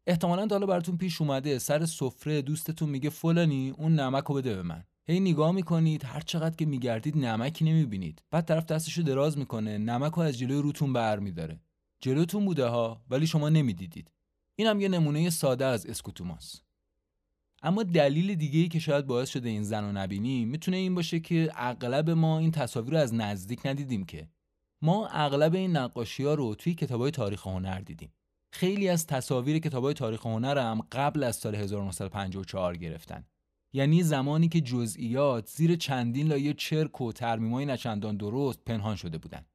احتمالاً حالا براتون پیش اومده سر سفره دوستتون میگه فلانی اون نمکو بده به من. هی نگاه میکنید، هر چقدر که میگردید نمکی نمیبینید. بعد طرف دستشو دراز میکنه، نمکو از جلوی روتون برمی‌داره. جلوتون بوده ها، ولی شما نمیدیدید. اینم یه نمونه ساده از اسکوتوماس. اما دلیل دیگه‌ای که شاید باعث شده این زنو نبینیم میتونه این باشه که اغلب ما این تصاویر رو از نزدیک ندیدیم. که ما اغلب این نقاشی‌ها رو توی کتاب‌های تاریخ هنر دیدیم. خیلی از تصاویر کتاب‌های تاریخ هنر هم قبل از سال 1954 گرفتن. یعنی زمانی که جزئیات زیر چندین لایه چرک و ترمیمای نچندان درست پنهان شده بودن.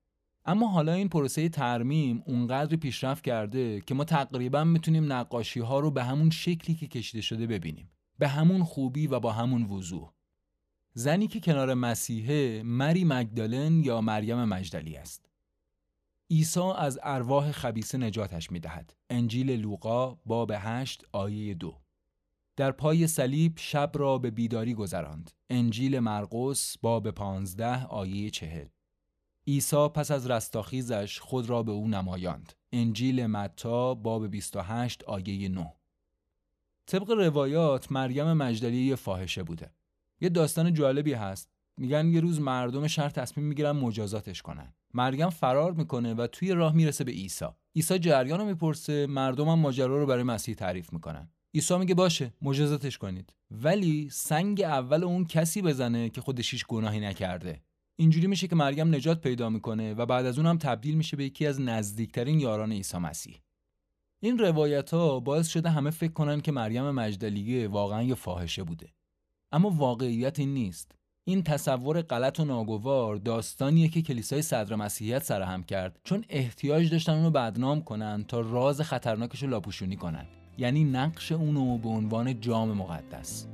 اما حالا این پروسه ترمیم اونقدر پیشرفت کرده که ما تقریبا میتونیم نقاشی‌ها رو به همون شکلی که کشیده شده ببینیم، به همون خوبی و با همون وضوح. زنی که کنار مسیحه مریم مجدلیه یا مریم مجدلیه است. عیسی از ارواح خبیثه نجاتش می‌دهد. انجیل لوقا باب 8 آیه 2. در پای صلیب شب را به بیداری گذراند. انجیل مرقس باب 15 آیه 40. عیسی پس از رستاخیزش خود را به او نمایاند. انجیل متی باب 28 آیه 9. طبق روایات مریم مجدلیه فاحشه بوده. یه داستان جالبی هست. میگن یه روز مردم شهر تصمیم میگیرن مجازاتش کنن. مریم فرار میکنه و توی راه میرسه به عیسی. عیسی جریان رو میپرسه، مردم هم ماجرا رو برای مسیح تعریف میکنن. عیسی میگه باشه مجازاتش کنید، ولی سنگ اول اون کسی بزنه که خودش هیچ گناهی نکرده. اینجوری میشه که مریم نجات پیدا میکنه و بعد از اون هم تبدیل میشه به یکی از نزدیکترین یاران عیسی مسیح. این روایت‌ها باعث شده همه فکر کنن که مریم مجدلیه واقعا یه فاحشه بوده. اما واقعیت این نیست. این تصور غلط و ناگوار داستانیه که کلیسای صدر مسیحیت سرهم کرد، چون احتیاج داشتن اونو بدنام کنن تا راز خطرناکش رو لاپوشونی کنن. یعنی نقش اونو به عنوان جام مقدس.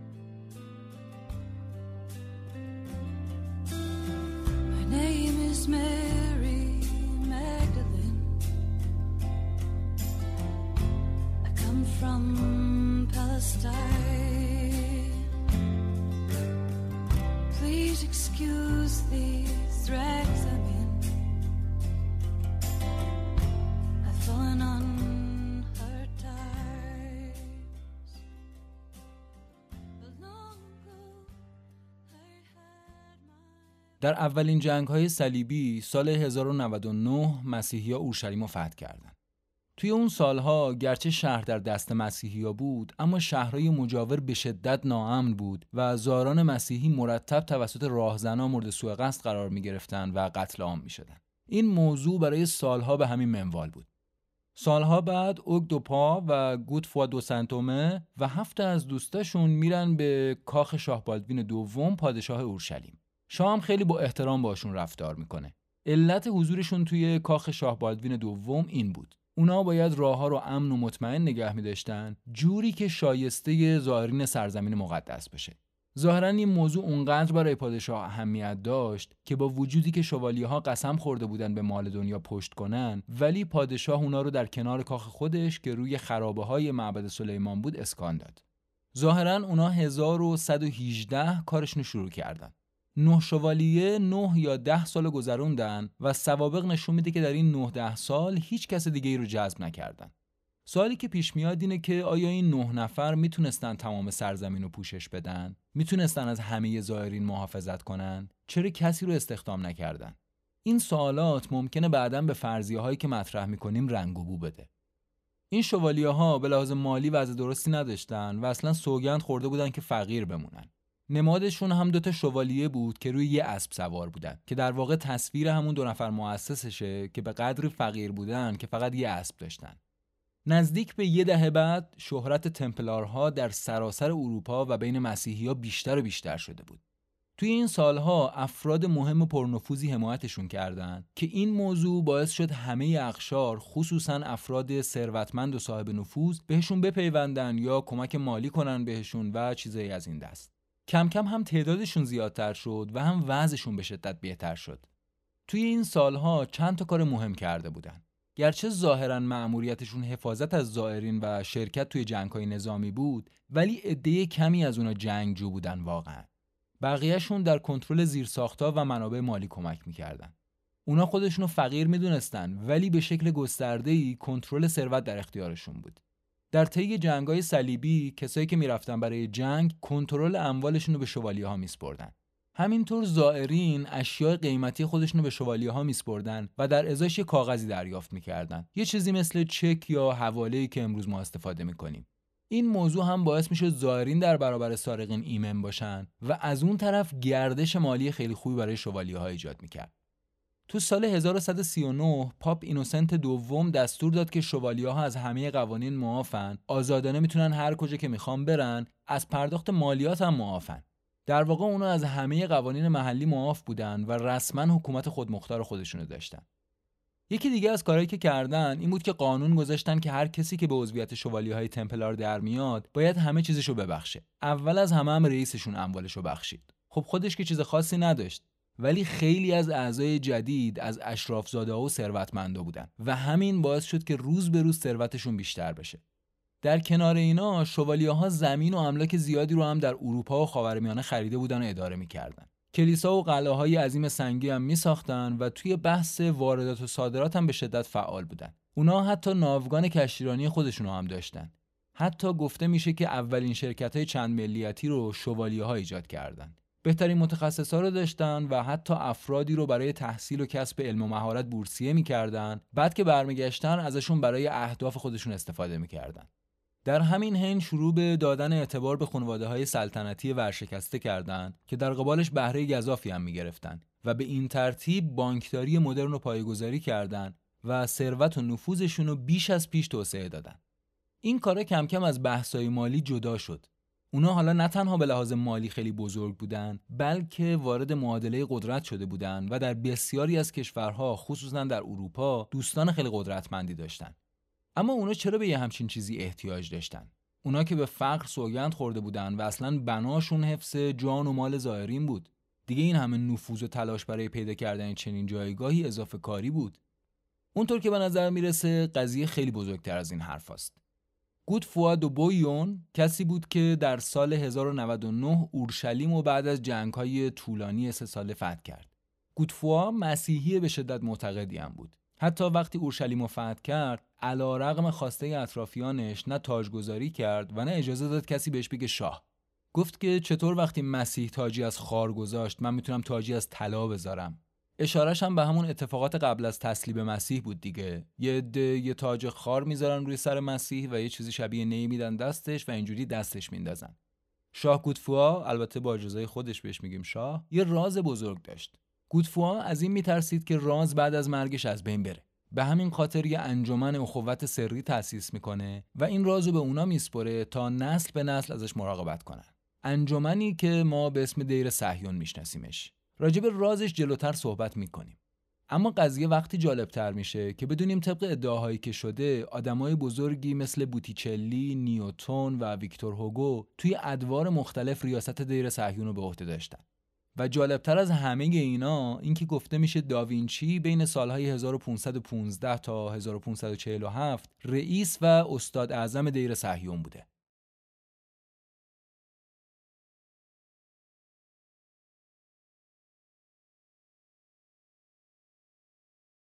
My name is Mary Magdalene. I come from Palestine. Please excuse the threats I'm in. I've fallen on. در اولین جنگ‌های صلیبی سال 1099 مسیحی‌ها اورشلیم را فتح کردند. توی اون سالها گرچه شهر در دست مسیحی‌ها بود، اما شهرهای مجاور به شدت ناامن بود و زاران مسیحی مرتب توسط راهزنان مورد سوء قصد قرار می‌گرفتند و قتل عام می‌شدند. این موضوع برای سالها به همین منوال بود. سالها بعد اوگدوپا و گودفروا دو سنتومه و 7 از دوستاشون میرن به کاخ شاه بالدوین دوم پادشاه اورشلیم. شاه هم خیلی با احترام باشون رفتار میکنه. علت حضورشون توی کاخ شاه بالدوین دوم این بود. اونا باید راهها رو امن و مطمئن نگه می‌داشتن، جوری که شایسته زائرین سرزمین مقدس بشه. ظاهراً این موضوع اونقدر برای پادشاه اهمیت داشت که با وجودی که شوالیه‌ها قسم خورده بودن به مال دنیا پشت کنن، ولی پادشاه اونا رو در کنار کاخ خودش که روی خرابه‌های معبد سلیمان بود اسکان داد. ظاهراً اونا 1118 کارشون شروع کردن. 9 شوالیه 9 یا 10 سال گذروندن و سوابق نشون میده که در این 9-10 سال هیچ کس دیگه ای رو جذب نکردن. سوالی که پیش میاد اینه که آیا این 9 نفر میتونستن تمام سرزمین رو پوشش بدن؟ میتونستن از همه زائرین محافظت کنن؟ چرا کسی رو استخدام نکردن؟ این سوالات ممکنه بعداً به فرضیه‌هایی که مطرح میکنیم رنگ و بو بده. این شوالیه‌ها به لحاظ مالی وضع درستی نداشتن و اصلاً سوگند خورده بودن که فقیر بمونن. نمادشون هم 2 شوالیه بود که روی یه اسب سوار بودن، که در واقع تصویر همون 2 نفر مؤسسشه که به قدری فقیر بودن که فقط یه اسب داشتن. نزدیک به 10 دهه بعد شهرت تمپلارها در سراسر اروپا و بین مسیحی‌ها بیشتر و بیشتر شده بود. توی این سالها افراد مهم و پرنفوذی حمایتشون کردند که این موضوع باعث شد همه اقشار، خصوصا افراد ثروتمند و صاحب نفوذ، بهشون بپیوندن یا کمک مالی کنن بهشون و چیزایی از این دست. کم کم هم تعدادشون زیادتر شد و هم وضعشون به شدت بهتر شد. توی این سالها چند تا کار مهم کرده بودن. گرچه ظاهراً مأموریتشون حفاظت از زائرین و شرکت توی جنگ‌های نظامی بود، ولی عده کمی از اونا جنگجو بودن واقعاً. بقیهشون در کنترل زیرساخت‌ها و منابع مالی کمک می‌کردن. اونا خودشونو فقیر می‌دونستن، ولی به شکل گسترده‌ای کنترل ثروت در اختیارشون بود. در طی جنگ‌های صلیبی، کسایی که می‌رفتن برای جنگ کنترل اموالشون رو به شوالیه‌ها می‌سپردن. همینطور زائرین اشیاء قیمتی خودشونو به شوالیه‌ها می‌سپردن و در ازاش یه کاغذی دریافت می‌کردن، یه چیزی مثل چک یا حواله‌ای که امروز ما استفاده می‌کنیم. این موضوع هم باعث میشه زائرین در برابر سارقین ایمن باشن و از اون طرف گردش مالی خیلی خوبی برای شوالیه‌ها ایجاد می‌کرد. تو سال 1139 پاپ اینوسنت دوم دستور داد که شوالیه‌ها از همه قوانین معافن، آزادانه میتونن هر کجا که میخوان برن، از پرداخت مالیات هم معافن. در واقع اونا از همه قوانین محلی معاف بودن و رسما حکومت خودمختار خودشونو داشتن. یکی دیگه از کارهایی که کردن این بود که قانون گذاشتن که هر کسی که به عضویت شوالیه های تمپلار در میاد باید همه چیزشو ببخشه. اول از همه هم رئیسشون اموالشو بخشید. خب خودش که چیز خاصی نداشت، ولی خیلی از اعضای جدید از اشرافزاده ها و ثروتمندا بودن و همین باعث شد که روز به روز ثروتشون بیشتر بشه. در کنار اینا شوالیه‌ها زمین و املاک زیادی رو هم در اروپا و خاورمیانه خریده بودن و اداره می‌کردن. کلیسا و قلعه‌های عظیم سنگی هم می‌ساختن و توی بحث واردات و صادرات هم به شدت فعال بودن. اونا حتی ناوگان کشتیرانی خودشون هم داشتن. حتی گفته میشه که اولین شرکت‌های چند ملیتی رو شوالیه‌ها ایجاد کردن. بهترین متخصصا رو داشتن و حتی افرادی رو برای تحصیل و کسب علم و مهارت بورسیه می‌کردن، بعد که برمیگشتن ازشون برای اهداف خودشون استفاده می‌کردن. در همین حین شروع به دادن اعتبار به خانواده‌های سلطنتی ورشکسته کردند که در قبالش بهره گزافی هم می‌گرفتن و به این ترتیب بانکداری مدرن رو پایه‌گذاری کردند و ثروت و نفوذشون رو بیش از پیش توسعه دادن. این کارا کم کم از بحث‌های مالی جدا شد. اونا حالا نه تنها به لحاظ مالی خیلی بزرگ بودن، بلکه وارد معادله قدرت شده بودن و در بسیاری از کشورها خصوصاً در اروپا دوستان خیلی قدرتمندی داشتن. اما اونا چرا به یه همچین چیزی احتیاج داشتن؟ اونا که به فقر سوگند خورده بودن و اصلاً بناشون حفظ جان و مال زائرین بود. دیگه این همه نفوذ و تلاش برای پیدا کردن چنین جایگاهی اضافه کاری بود. اونطور که به نظر میرسه قضیه خیلی بزرگتر از این حرفاست. گودفروا دو بویون کسی بود که در سال 1099 اورشلیم و بعد از جنگ‌های طولانی 3 ساله فتح کرد. گودفروا مسیحی به شدت معتقدی هم بود. حتی وقتی اورشلیم رو فتح کرد، علیرغم خواسته اطرافیانش نه تاجگذاری کرد و نه اجازه داد کسی بهش بگه شاه. گفت که چطور وقتی مسیح تاجی از خار گذاشت، من میتونم تاجی از طلا بذارم. اشاره‌ش هم به همون اتفاقات قبل از تسلیم مسیح بود دیگه. یه تاج خار میذارن روی سر مسیح و یه چیزی شبیه نی میدن دستش و اینجوری دستش میندازن. شاه گودفروا، البته با اجازه خودش بهش میگیم شاه، یه راز بزرگ داشت. گودفروا از این میترسید که راز بعد از مرگش از بین بره. به همین خاطر یه انجمن اخوت سری تأسیس میکنه و این رازو به اونا میسپره تا نسل به نسل ازش مراقبت کنن. انجمنی که ما به اسم دیر صهیون میشناسیمش. راجب رازش جلوتر صحبت میکنیم. اما قضیه وقتی جالبتر میشه که بدونیم طبق ادعاهایی که شده آدمای بزرگی مثل بوتیچلی، نیوتن و ویکتور هوگو توی ادوار مختلف ریاست دیر صهیون رو به عهده داشتن. و جالبتر از همه اینا این که گفته میشه داوینچی بین سالهای 1515 تا 1547 رئیس و استاد اعظم دیر صهیون بوده.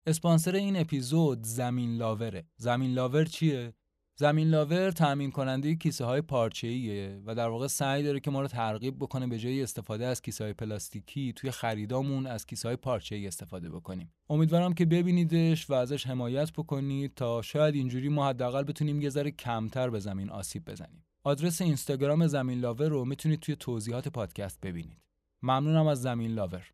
اسپانسر این اپیزود زمین لاوره. زمین لاور چیه؟ زمین لاور تامین کننده کیسه های پارچه‌ایه و در واقع سعی داره که ما رو ترغیب بکنه به جای استفاده از کیسه های پلاستیکی توی خریدامون از کیسه های پارچه‌ای استفاده بکنیم. امیدوارم که ببینیدش و ازش حمایت بکنید تا شاید اینجوری ما حداقل بتونیم یه ذره کمتر به زمین آسیب بزنیم. آدرس اینستاگرام زمین لاور رو میتونید توی توضیحات پادکست ببینید. ممنونم از زمین لاور.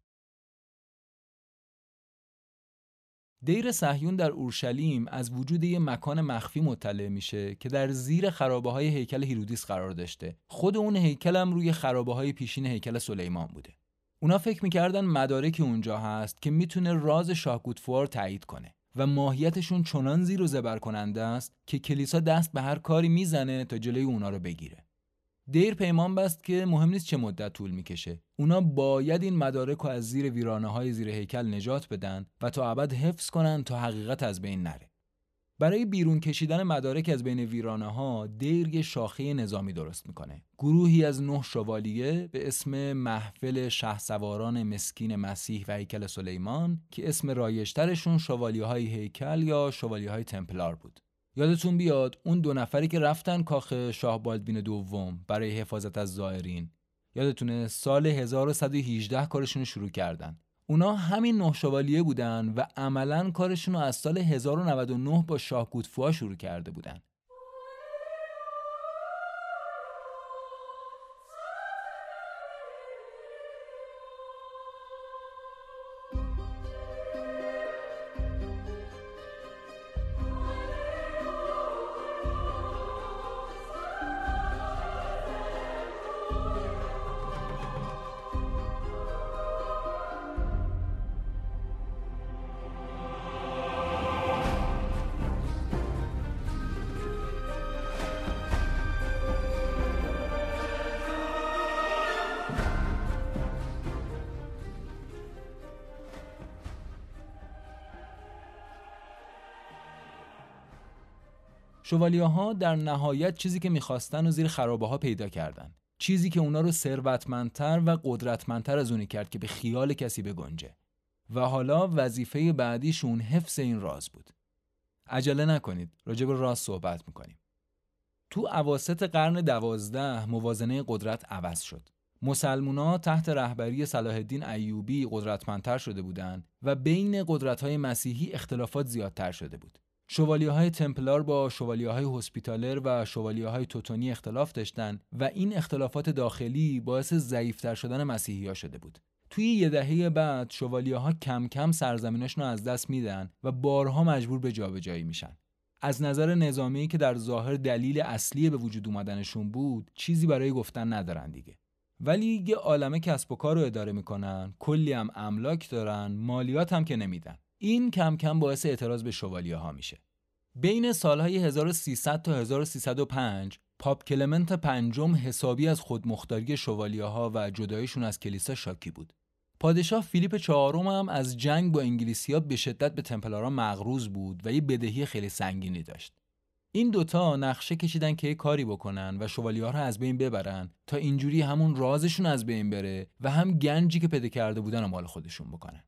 دیر صهیون در اورشلیم از وجود یک مکان مخفی مطلع میشه که در زیر خرابه‌های هیکل هیرودیس قرار داشته. خود اون هیکل هم روی خرابه‌های پیشین هیکل سلیمان بوده. اونا فکر می‌کردن مدارکی اونجا هست که میتونه راز شاه گودفروا رو تایید کنه و ماهیتشون چنان زیر و زبر کننده است که کلیسا دست به هر کاری میزنه تا جلوی اونا رو بگیره. دیر پیمان بست که مهم نیست چه مدت طول میکشه، اونا باید این مدارک رو از زیر ویرانه‌های زیر هیکل نجات بدن و تا ابد حفظ کنن تا حقیقت از بین نره. برای بیرون کشیدن مدارک از بین ویرانه‌ها دیر یه شاخه نظامی درست میکنه. گروهی از 9 شوالیه به اسم محفل شهسواران مسکین مسیح و هیکل سلیمان که اسم رایج‌ترشون شوالیه های هیکل یا شوالیه های تمپلار بود. یادتون بیاد اون 2 نفری که رفتن کاخ شاه بالدوین دوم برای حفاظت از زائرین، یادتونه سال 1118 کارشون رو شروع کردن. اونا همین 9 شوالیه بودن و عملاً کارشون رو از سال 1099 با شاه گودفروا شروع کرده بودن. شوالیه‌ها در نهایت چیزی که می‌خواستن و زیر خرابه‌ها پیدا کردن. چیزی که اونا رو ثروتمندتر و قدرتمندتر از اونی کرد که به خیال کسی بگنجه. و حالا وظیفه بعدیشون حفظ این راز بود. عجله نکنید، راجع به راز صحبت می‌کنیم. تو اواسط قرن 12 موازنه قدرت عوض شد. مسلمان‌ها تحت رهبری صلاح الدین ایوبی قدرتمندتر شده بودند و بین قدرت‌های مسیحی اختلافات زیادتر شده بود. شوالیه‌های تمپلار با شوالیه‌های هسپیتالر و شوالیه‌های توتونی اختلاف داشتن و این اختلافات داخلی باعث ضعیف‌تر شدن مسیحی‌ها شده بود. توی یه دهه بعد شوالیه‌ها کم کم سرزمیناشون رو از دست میدن و بارها مجبور به جابجایی میشن. از نظر نظامی که در ظاهر دلیل اصلی به وجود اومدنشون بود، چیزی برای گفتن ندارن دیگه. ولی یه عالمه کسب و کار رو اداره میکنن، کلی هم املاک دارن، مالیات هم که نمیدن. این کم کم باعث اعتراض به شوالیه‌ها میشه. بین سالهای 1300 تا 1305 پاپ کلمنت پنجم حسابی از خودمختاری شوالیه‌ها و جدایشون از کلیسا شاکی بود. پادشاه فیلیپ چهارم هم از جنگ با انگلیسی‌ها به شدت به تمپلارا مغروض بود و یه بدهی خیلی سنگینی داشت. این دوتا نقشه کشیدن که یه کاری بکنن و شوالیه‌ها رو از بین ببرن تا اینجوری همون رازشون از بین بره و هم گنجی که پیدا کرده بودن مال خودشون بکنن.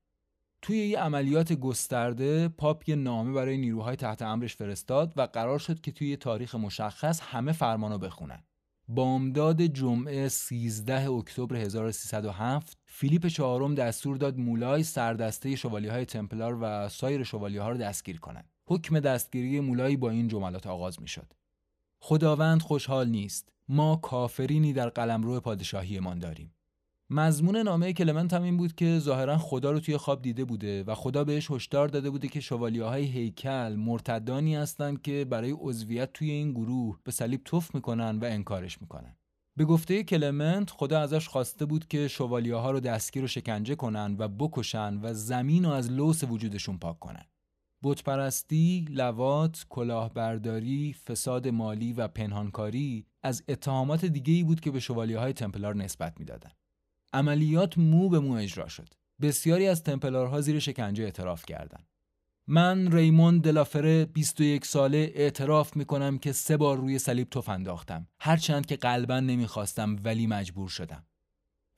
توی یه عملیات گسترده پاپ یه نامه برای نیروهای تحت امرش فرستاد و قرار شد که توی یه تاریخ مشخص همه فرمانو بخونن. بامداد جمعه 13 اکتبر 1307 فیلیپ چهارم دستور داد مولای سردسته شوالیه‌های تمپلار و سایر شوالیه‌ها رو دستگیر کنن. حکم دستگیری مولای با این جملات آغاز می‌شد: خداوند خوشحال نیست، ما کافرینی در قلمرو پادشاهی‌مان داریم. مضمون نامه کلمنت هم این بود که ظاهرا خدا رو توی خواب دیده بوده و خدا بهش هشدار داده بوده که شوالیه‌های هیکل مرتدانی هستند که برای عضویت توی این گروه به صلیب تف میکنن و انکارش میکنن. به گفته کلمنت خدا ازش خواسته بود که شوالیه‌ها رو دستگیر و شکنجه کنن و بکشن و زمین رو از لوث وجودشون پاک کنن. بتپرستی، لواط، کلاهبرداری، فساد مالی و پنهانکاری از اتهامات دیگه‌ای بود که به شوالیه‌های تمپلار نسبت میدادن. عملیات مو به مو اجرا شد. بسیاری از تمپلارها زیر شکنجه اعتراف کردند. من ریموند دلافره 21 ساله اعتراف میکنم که 3 بار روی صلیب تف انداختم، هرچند که قلباً نمیخواستم ولی مجبور شدم.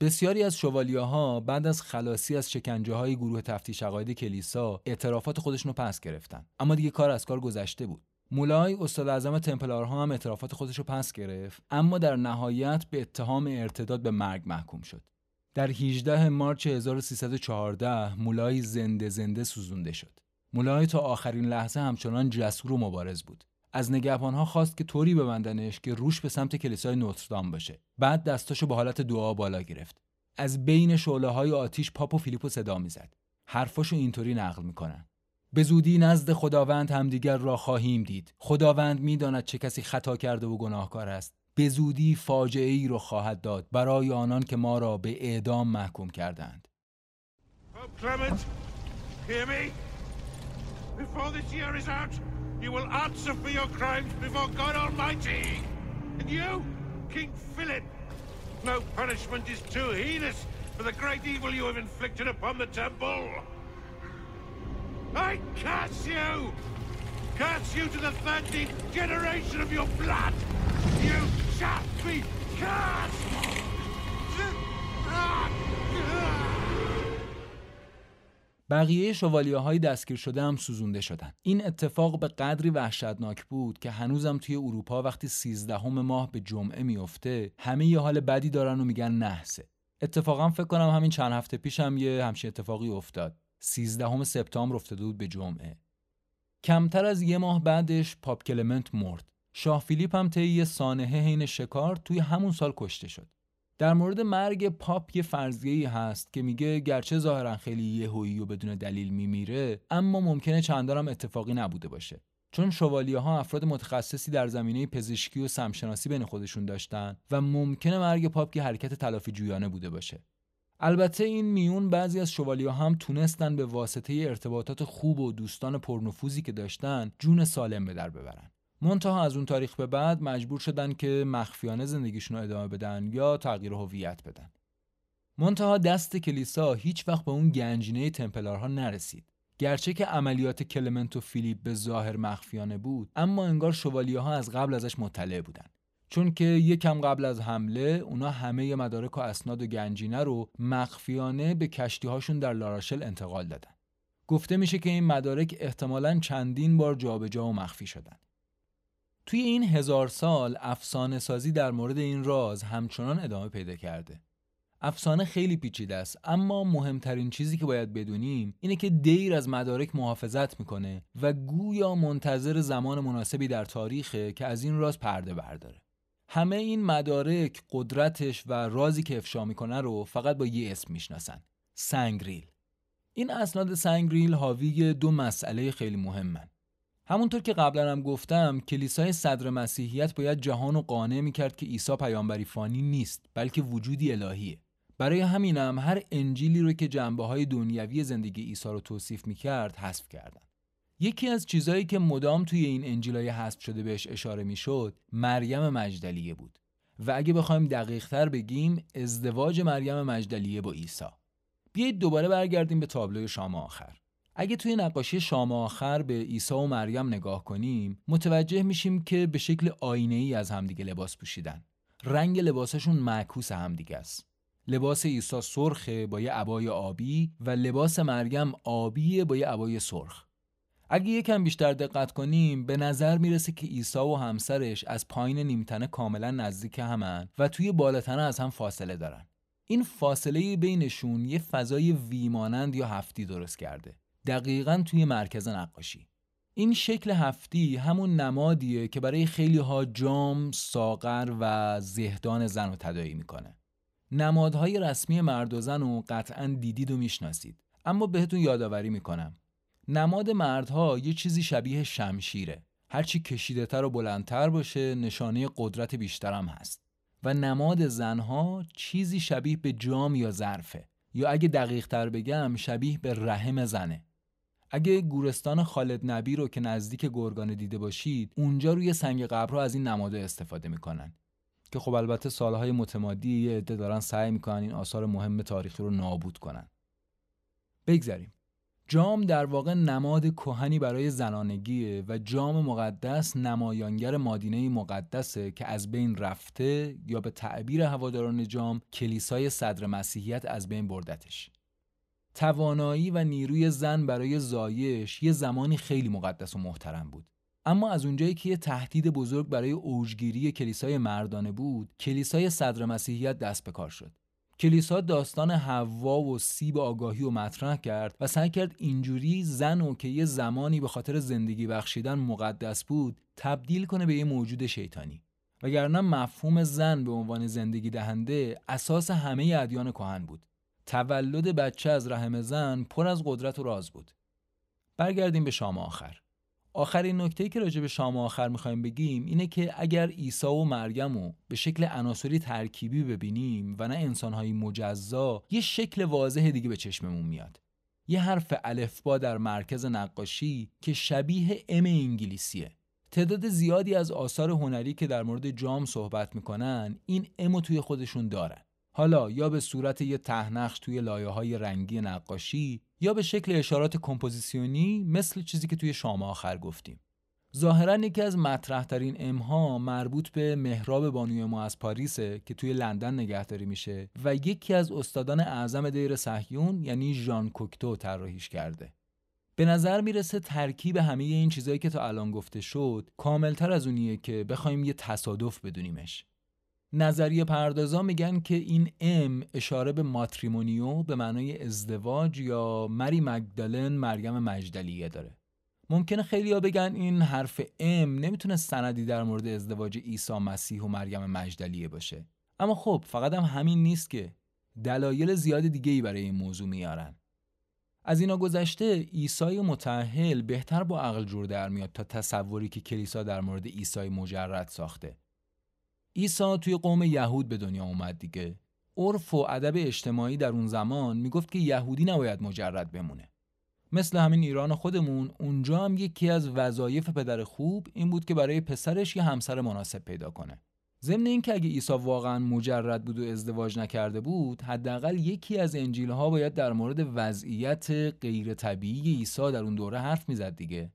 بسیاری از شوالیه‌ها بعد از خلاصی از شکنجه‌های گروه تفتیش عقاید کلیسا اعترافات خودشون رو پس گرفتن، اما دیگه کار از کار گذشته بود. مولای استاد اعظم تمپلارها هم اعترافات خودش رو پس گرفت، اما در نهایت به اتهام ارتداد به مرگ محکوم شد. در 18 مارس 1314 مولای زنده سوزونده شد. مولای تا آخرین لحظه همچنان جسور و مبارز بود. از نگهبانها خواست که طوری ببندنش که روش به سمت کلیسای نوتردام باشه. بعد دستاشو به حالت دعا بالا گرفت. از بین شعله‌های آتش پاپ و فیلیپو صدا میزد. حرفاشو اینطوری نقل میکنن: به زودی نزد خداوند همدیگر را خواهیم دید. خداوند میداند چه کسی خطا کرده و گناهکار است. به زودی فاجعه‌ای رو خواهد داد برای آنان که ما را به اعدام محکوم کردند. curse you to the 13th generation of your blood! You shall be cursed! بقیه شوالیه‌های دستگیر شده هم سوزونده شدن. این اتفاق به قدری وحشتناک بود که هنوزم توی اروپا وقتی 13 ماه به جمعه میفته همه یه حال بدی دارن و میگن نحسه. اتفاقا فکر کنم همین چند هفته پیش هم یه همچین اتفاقی افتاد. 13 سپتامبر افتاده بود به جمعه. کمتر از یه ماه بعدش پاپ کلمنت مرد. شاه فیلیپ هم طی یه سانحه حین شکار توی همون سال کشته شد. در مورد مرگ پاپ یه فرضیه‌ای هست که میگه گرچه ظاهرا خیلی یهویی و بدون دلیل میمیره، اما ممکنه چندانم اتفاقی نبوده باشه، چون شوالیه‌ها افراد متخصصی در زمینه پزشکی و سمشناسی بین خودشون داشتن و ممکنه مرگ پاپ که حرکت تلافی جویانه بوده باشه. البته این میون بعضی از شوالیه‌ها هم تونستن به واسطه ارتباطات خوب و دوستان پرنفوذی که داشتن جون سالم به در ببرن. منتها از اون تاریخ به بعد مجبور شدن که مخفیانه زندگیشون رو ادامه بدن یا تغییر هویت بدن. منتها دست کلیسا هیچ وقت به اون گنجینه تمپلارها نرسید. گرچه که عملیات کلمنت و فیلیپ به ظاهر مخفیانه بود، اما انگار شوالیه‌ها از قبل ازش مطلع بودن. چون که یکم قبل از حمله اونا همه مدارک و اسناد و گنجینه رو مخفیانه به کشتی‌هاشون در لاراشل انتقال دادن. گفته میشه که این مدارک احتمالاً چندین بار جابجا و مخفی شدن. توی این 1000 سال افسانه سازی در مورد این راز همچنان ادامه پیدا کرده. افسانه خیلی پیچیده است، اما مهمترین چیزی که باید بدونیم اینه که دیر از مدارک محافظت میکنه و گویا منتظر زمان مناسبی در تاریخه که از این راز پرده برداره. همه این مدارک قدرتش و رازی که افشا میکنه رو فقط با یه اسم میشناسن: سنگریل. این اسناد سنگریل حاوی 2 مسئله خیلی مهمن. همونطور که قبلا هم گفتم، کلیسای صدر مسیحیت باید جهان رو قانع میکرد که عیسی پیامبری فانی نیست، بلکه وجودی الهیه. برای همینم هر انجیلی رو که جنبه‌های دنیوی زندگی عیسی رو توصیف میکرد حذف کردن. یکی از چیزایی که مدام توی این انجیلای حذف شده بهش اشاره میشد، مریم مجدلیه بود. و اگه بخوایم دقیق‌تر بگیم، ازدواج مریم مجدلیه با عیسی. بیایید دوباره برگردیم به تابلوی شام آخر. اگه توی نقاشی شام آخر به عیسی و مریم نگاه کنیم، متوجه میشیم که به شکل آینه‌ای از همدیگه لباس پوشیدن. رنگ لباسشون معکوس همدیگه است. لباس عیسی سرخه با یه عبای آبی و لباس مریم آبیه با یه عبای سرخ. اگه یکم بیشتر دقت کنیم، به نظر میرسه که عیسی و همسرش از پایین نیمتنه کاملا نزدیک همن و توی بالاتنه از هم فاصله دارن. این فاصله بینشون یه فضای ویمانند یا هفتی درست کرده. دقیقاً توی مرکز نقاشی. این شکل هفتی همون نمادیه که برای خیلی‌ها جام، ساغر و زهدان زن رو تداعی میکنه. نمادهای رسمی مرد و زن رو قطعاً دیدید و میشناسید، اما بهتون یادآوری میکنم. نماد مردها یه چیزی شبیه شمشیره. هرچی کشیده‌تر و بلندتر باشه، نشانه قدرت بیشتر هم هست. و نماد زنها چیزی شبیه به جام یا ظرفه، یا اگه دقیق‌تر بگم شبیه به رحم زنه. اگه گورستان خالد نبی رو که نزدیک گرگان دیده باشید، اونجا روی سنگ قبرها از این نماده استفاده میکنن، که خب البته سالهای متمادی یه عده دارن سعی میکنن این آثار مهم تاریخی رو نابود کنن. بگذاریم. جام در واقع نماد کهنی برای زنانگیه و جام مقدس نمایانگر مادینه مقدسه که از بین رفته، یا به تعبیر هواداران جام، کلیسای صدر مسیحیت از بین بردتش. توانایی و نیروی زن برای زایش یه زمانی خیلی مقدس و محترم بود، اما از اونجایی که یه تهدید بزرگ برای اوجگیری کلیسای مردانه بود، کلیسای صدر مسیحیت دست به کار شد. کلیسا داستان حوا و سیب آگاهی و مطرح کرد و سعی کرد اینجوری زن و که یه زمانی به خاطر زندگی بخشیدن مقدس بود تبدیل کنه به یه موجود شیطانی، وگرنه مفهوم زن به عنوان زندگی دهنده اساس همه ادیان کهن بود. تولد بچه از رحم زن پر از قدرت و راز بود. برگردیم به شام آخر. آخرین نکته‌ای که راجع به شام آخر می‌خوایم بگیم اینه که اگر عیسی و مریم رو به شکل عناصری ترکیبی ببینیم و نه انسان‌های مجزا، یه شکل واضح دیگه به چشممون میاد. یه حرف الفبا در مرکز نقاشی که شبیه ام انگلیسیه. تعداد زیادی از آثار هنری که در مورد جام صحبت می‌کنن این ام رو توی خودشون دارن. حالا یا به صورت یه ته‌نقش توی لایه‌های رنگی نقاشی، یا به شکل اشارات کمپوزیسیونی مثل چیزی که توی شام آخر گفتیم. ظاهراً یکی از مطرح‌ترین ام‌ها مربوط به محراب بانوی ما از پاریسه که توی لندن نگهداری میشه و یکی از استادان اعظم دیر صهیون یعنی ژان کوکتو طراحیش کرده. به نظر میرسه ترکیب همه این چیزایی که تا الان گفته شد کاملتر از اونیه که بخوایم یه تصادف بدونیمش. نظریه پردازا میگن که این ام اشاره به ماتریمونیو به معنای ازدواج یا مری مگدالن مریم مجدلیه داره. ممکنه خیلی‌ها بگن این حرف ام نمیتونه سندی در مورد ازدواج عیسی مسیح و مریم مجدلیه باشه. اما خب فقط هم همین نیست که دلایل زیاد دیگه‌ای برای این موضوع میارن. از اینا گذشته عیسی متأهل بهتر با عقل جور در میاد تا تصوری که کلیسا در مورد عیسی مجرد ساخته. عیسی توی قوم یهود به دنیا اومد دیگه. عرف و ادب اجتماعی در اون زمان میگفت که یهودی نباید مجرد بمونه. مثل همین ایران خودمون، اونجا هم یکی از وظایف پدر خوب این بود که برای پسرش یه همسر مناسب پیدا کنه. ضمن اینکه اگه عیسی واقعا مجرد بود و ازدواج نکرده بود، حداقل یکی از انجیل‌ها باید در مورد وضعیت غیر طبیعی عیسی در اون دوره حرف میزد دیگه.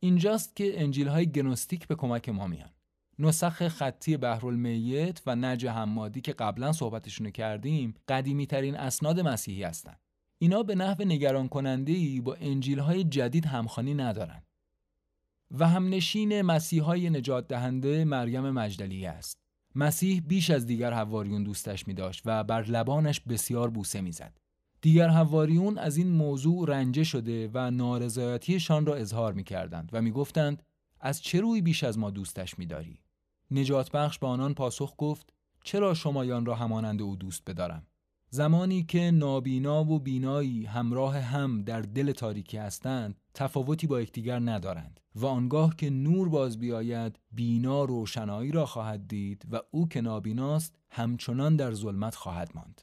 اینجاست که انجیل‌های گنوستیک به کمک ما میان. نسخ خطی بحرالمیت و نجه حمادی که قبلا صحبتشون کردیم، قدیمی‌ترین اسناد مسیحی هستن. اینا به نحو نگران کننده‌ای با انجیل‌های جدید همخوانی ندارن. و همنشین مسیحای نجات دهنده مریم مجدلیه است. مسیح بیش از دیگر حواریون دوستش می‌داشت و بر لبانش بسیار بوسه می‌زد. دیگر حواریون از این موضوع رنجه شده و نارضایتیشان را اظهار می‌کردند و می‌گفتند از چه روی بیش از ما دوستش می‌داری؟ نجات بخش به آنان پاسخ گفت چرا شمایان را همانند او دوست بدارم؟ زمانی که نابینا و بینایی همراه هم در دل تاریکی هستند، تفاوتی با یکدیگر ندارند و آنگاه که نور باز بیاید، بینا روشنایی را خواهد دید و او که نابیناست همچنان در ظلمت خواهد ماند.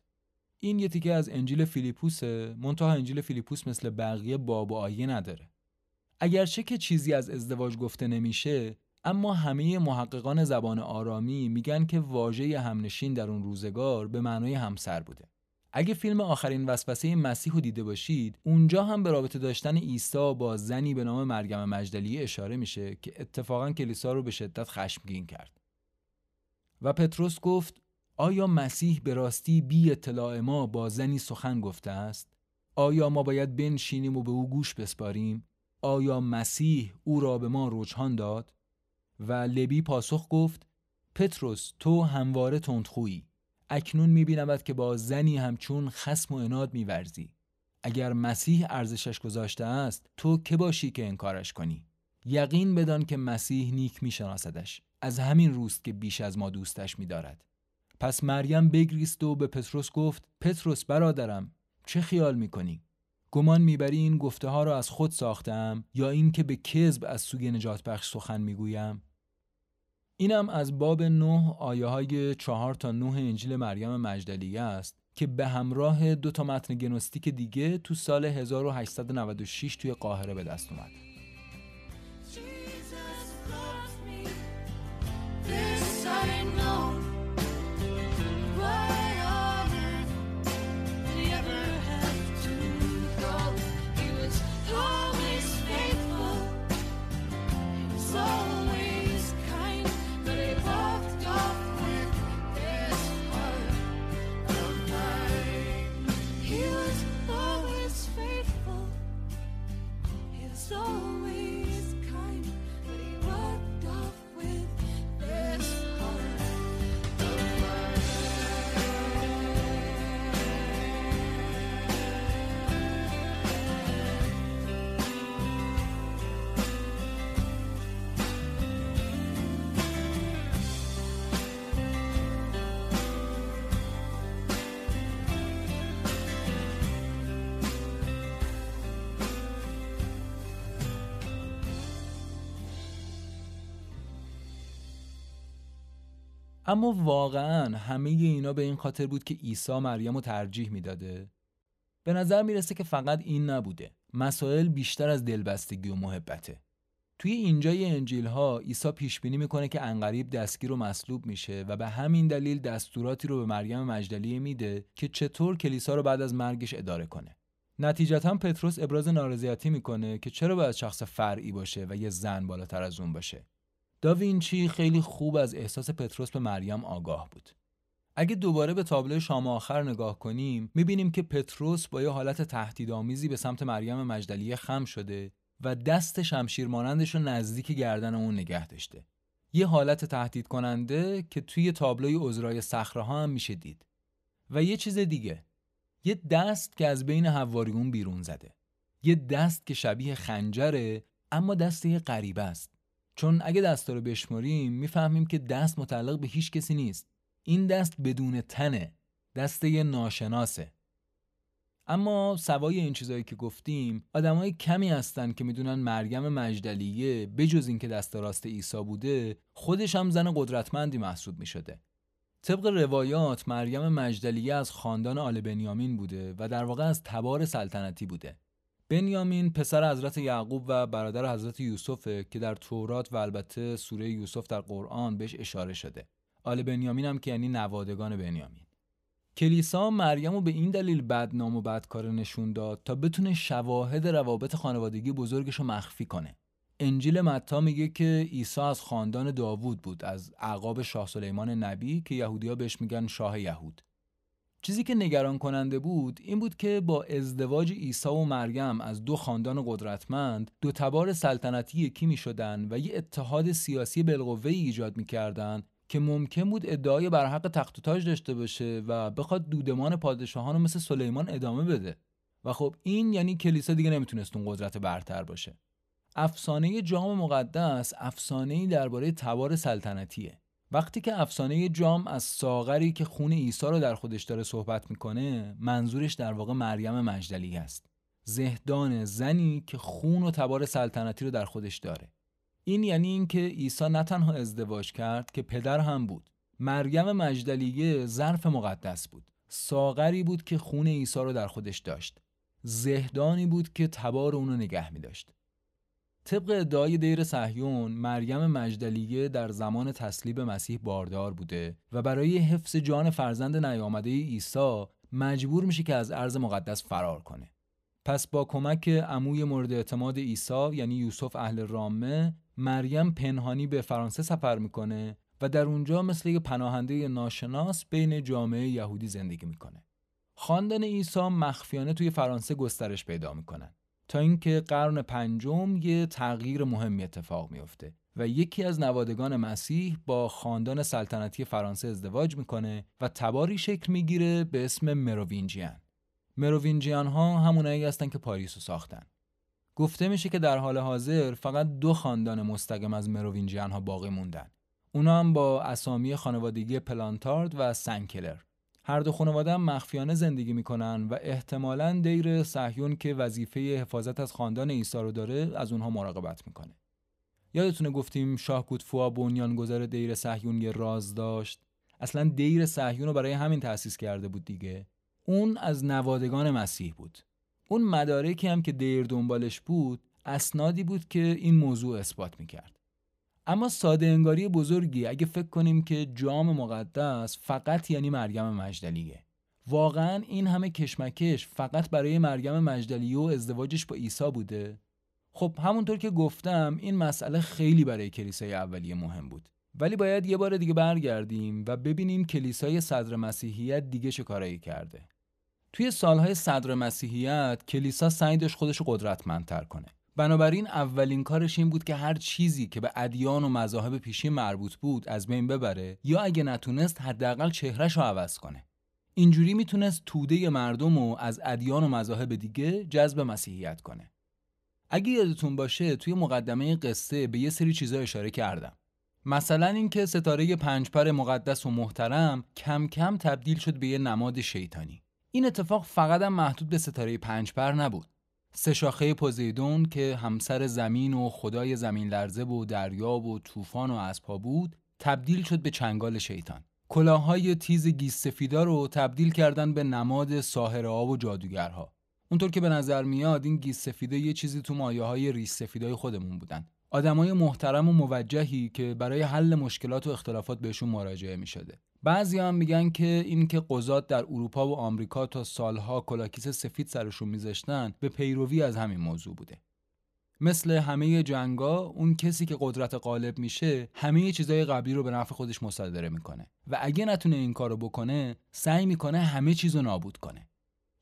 این یه تیکه از انجیل فیلیپوسه، منتها انجیل فیلیپوس مثل بقیه باب و آیه نداره. اگرچه که چیزی از ازدواج گفته نمیشه، اما همه محققان زبان آرامی میگن که واژه همنشین در اون روزگار به معنای همسر بوده. اگه فیلم آخرین وسوسه مسیح رو دیده باشید، اونجا هم به رابطه داشتن عیسی با زنی به نام مریم مجدلیه اشاره میشه که اتفاقاً کلیسا رو به شدت خشمگین کرد. و پتروس گفت: آیا مسیح به راستی بی اطلاع ما با زنی سخن گفته است؟ آیا ما باید بنشینیم و به او گوش بسپاریم؟ آیا مسیح او را به ما رجحان داد؟ و لبی پاسخ گفت: پتروس تو همواره تندخویی. اکنون می‌بینمت که با زنی همچون خصم و عناد می‌ورزی. اگر مسیح ارزشش گذاشته است، تو که باشی که انکارش کنی؟ یقین بدان که مسیح نیک می‌شناسدش. از همین روست که بیش از ما دوستش می‌دارد. پس مریم بگریست و به پتروس گفت: پتروس برادرم، چه خیال می‌کنی؟ گمان می‌بری این گفته‌ها را از خود ساختم یا این که به کذب از سوی نجات بخش سخن می‌گویم؟ اینم از باب 9 آیه های 4 تا 9 انجیل مریم مجدلیه است که به همراه دو تا متن گنوستیک دیگه تو سال 1896 توی قاهره به دست اومد. اما واقعاً همه اینا به این خاطر بود که عیسی مریم رو ترجیح میداده؟ به نظر میرسه که فقط این نبوده. مسائل بیشتر از دلبستگی و محبته. توی اینجای انجیل ها عیسی پیش بینی میکنه که عنقریب دستگیر و مصلوب میشه و به همین دلیل دستوراتی رو به مریم مجدلیه میده که چطور کلیسا رو بعد از مرگش اداره کنه. نتیجتاً پتروس ابراز نارضایتی میکنه که چرا باید شخص فرعی باشه و یه زن بالاتر از اون باشه. داوینچی خیلی خوب از احساس پتروس به مریم آگاه بود. اگه دوباره به تابلو شام آخر نگاه کنیم، میبینیم که پتروس با یه حالت تهدیدآمیزی به سمت مریم مجدلیه خم شده و دست شمشیر مانندش رو نزدیک گردن اون نگه داشته. یه حالت تهدید کننده که توی تابلوی عذرای صخره‌ها هم میشه دید. و یه چیز دیگه، یه دست که از بین حواریون بیرون زده. یه دست که شبیه خنجره، اما دست یه غریبه است. چون اگه دستا رو بشماریم میفهمیم که دست متعلق به هیچ کسی نیست. این دست بدون تنه، دست یه ناشناسه. اما سوای این چیزایی که گفتیم، آدمای کمی هستن که میدونن مریم مجدلیه بجز اینکه دست راست عیسی بوده، خودش هم زن قدرتمندی محسوب میشده. طبق روایات مریم مجدلیه از خاندان آل بنیامین بوده و در واقع از تبار سلطنتی بوده. بنیامین پسر حضرت یعقوب و برادر حضرت یوسفه که در تورات و البته سوره یوسف در قرآن بهش اشاره شده. آل بنیامین هم که یعنی نوادگان بنیامین. کلیسا مریم رو به این دلیل بدنام و بدکاره نشون داد تا بتونه شواهد روابط خانوادگی بزرگش رو مخفی کنه. انجیل متی میگه که عیسی از خاندان داوود بود، از اعقاب شاه سلیمان نبی که یهودی‌ها بهش میگن شاه یهود. چیزی که نگران کننده بود این بود که با ازدواج عیسی و مریم از دو خاندان قدرتمند، دو تبار سلطنتی یکی میشدن و یه اتحاد سیاسی بالقوه‌ای ایجاد میکردن که ممکن بود ادعای بر حق تخت و تاج داشته باشه و بخواد دودمان پادشاهان رو مثل سلیمان ادامه بده. و خب این یعنی کلیسا دیگه نمیتونست اون قدرت برتر باشه. افسانه جام مقدس افسانه‌ای درباره تبار سلطنتیه. وقتی که افسانه جام از ساغری که خون عیسی رو در خودش داره صحبت میکنه، منظورش در واقع مریم مجدلیه است. زهدان زنی که خون و تبار سلطنتی رو در خودش داره. این یعنی اینکه عیسی نه تنها ازدواج کرد که پدر هم بود. مریم مجدلیه ظرف مقدس بود. ساغری بود که خون عیسی رو در خودش داشت. زهدانی بود که تبار اون رو نگه می داشت. طبق ادعای دیر صهیون، مریم مجدلیه در زمان تصلیب مسیح باردار بوده و برای حفظ جان فرزند نیامده عیسی مجبور میشه که از ارض مقدس فرار کنه. پس با کمک عموی مورد اعتماد عیسی یعنی یوسف اهل رامه، مریم پنهانی به فرانسه سفر میکنه و در اونجا مثل یک پناهنده ناشناس بین جامعه یهودی زندگی میکنه. خاندان عیسی مخفیانه توی فرانسه گسترش پیدا میکنن تا اینکه قرن پنجم یه تغییر مهمی اتفاق میفته و یکی از نوادگان مسیح با خاندان سلطنتی فرانسه ازدواج میکنه و تباری شکل میگیره به اسم مروینجیان. مروینجیان ها همونایی هستن که پاریس رو ساختن. گفته میشه که در حال حاضر فقط دو خاندان مستقیم از مروینجیان ها باقی موندن. اونا هم با اسامی خانوادگی پلانتارد و سنکلر. هر دو خانواده مخفیانه زندگی میکنن و احتمالاً دیر صهیون که وظیفه حفاظت از خاندان عیسی رو داره از اونها مراقبت میکنه. یادتونه گفتیم شاه گودفروا بنیانگذار دیر صهیون یه راز داشت؟ اصلاً دیر صهیون رو برای همین تأسیس کرده بود دیگه. اون از نوادگان مسیح بود. اون مدارکی هم که دیر دنبالش بود، اسنادی بود که این موضوع اثبات میکرد. اما ساده انگاری بزرگی اگه فکر کنیم که جام مقدس فقط یعنی مریم مجدلیه. واقعاً این همه کشمکش فقط برای مریم مجدلیه و ازدواجش با عیسی بوده؟ خب همونطور که گفتم این مسئله خیلی برای کلیسای اولیه مهم بود. ولی باید یه بار دیگه برگردیم و ببینیم کلیسای صدر مسیحیت دیگه چه کارایی کرده. توی سالهای صدر مسیحیت کلیسا سعی داشت خودش رو قدرتمندتر کنه. بنابراین اولین کارش این بود که هر چیزی که به ادیان و مذاهب پیشین مربوط بود از بین ببره یا اگه نتونست حداقل چهره‌شو عوض کنه. اینجوری میتونست توده مردم رو از ادیان و مذاهب دیگه جذب مسیحیت کنه. اگه یادتون باشه توی مقدمه قصه به یه سری چیزا اشاره کردم. مثلا اینکه ستاره پنج پر مقدس و محترم کم کم تبدیل شد به یه نماد شیطانی. این اتفاق فقط هم محدود به ستاره پنج پر نبود. سه شاخه پوزیدون که همسر زمین و خدای زمین لرزه و دریا و طوفان و اسب‌ها بود، تبدیل شد به چنگال شیطان. کلاه‌های تیز گیسفیدا رو تبدیل کردن به نماد ساحره‌ها و جادوگرها. اونطور که به نظر میاد این گیسفیدا یه چیزی تو مایه‌های ریش‌سفیدای خودمون بودن. آدمای محترم و موجهی که برای حل مشکلات و اختلافات بهشون مراجعه می شده. بعضی هم میگن که این که قضات در اروپا و آمریکا تا سالها کلاکیس سفید سرشون میذاشتن به پیروی از همین موضوع بوده. مثل همه جنگا، اون کسی که قدرت غالب میشه همه چیزای قبلی رو به نفع خودش مصادره میکنه و اگه نتونه این کارو بکنه سعی میکنه همه چیزو نابود کنه.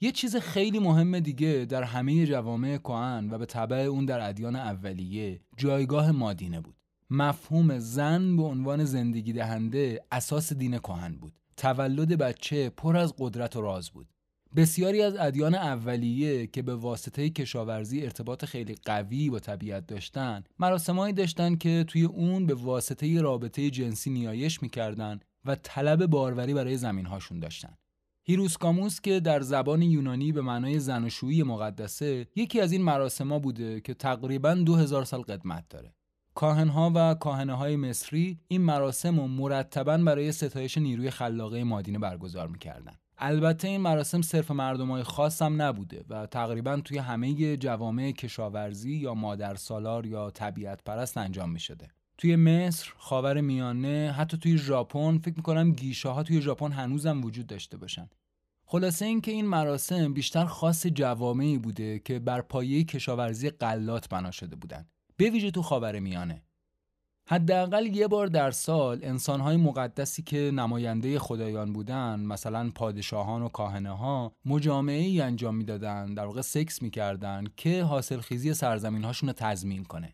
یه چیز خیلی مهم دیگه در همه جوامع کهن و به تبع اون در ادیان اولیه جایگاه مادینه بود. مفهوم زن به عنوان زندگی دهنده اساس دین کهن بود. تولد بچه پر از قدرت و راز بود. بسیاری از ادیان اولیه که به واسطه کشاورزی ارتباط خیلی قوی با طبیعت داشتن، مراسمایی داشتن که توی اون به واسطه رابطه جنسی نیایش می‌کردن و طلب باروری برای زمین‌هاشون داشتن. هیروسکاموس که در زبان یونانی به معنای زناشویی مقدسه، یکی از این مراسم‌ها بوده که تقریباً 2000 سال قدمت داره. کاهن‌ها و کاهنه‌های مصری این مراسم رو مرتباً برای ستایش نیروی خلاقه مادینه برگزار می‌کردن. البته این مراسم صرف مردمای خاص هم نبوده و تقریباً توی همه جوامع کشاورزی یا مادرسالار یا طبیعت پرست انجام می‌شده. توی مصر، خاورمیانه، حتی توی ژاپن، فکر می‌کنم گیشه‌ها توی ژاپن هنوزم وجود داشته باشن. خلاصه این که این مراسم بیشتر خاص جوامعی بوده که بر پایه کشاورزی غلات بنا شده بودن، به ویژه تو خاورمیانه. حداقل یه بار در سال انسان‌های مقدسی که نماینده خدایان بودن، مثلا پادشاهان و کاهن‌ها، مجامعه‌ای انجام میدادن، در واقع سکس می‌کردن که حاصلخیزی سرزمین‌هاشون رو تضمین کنه.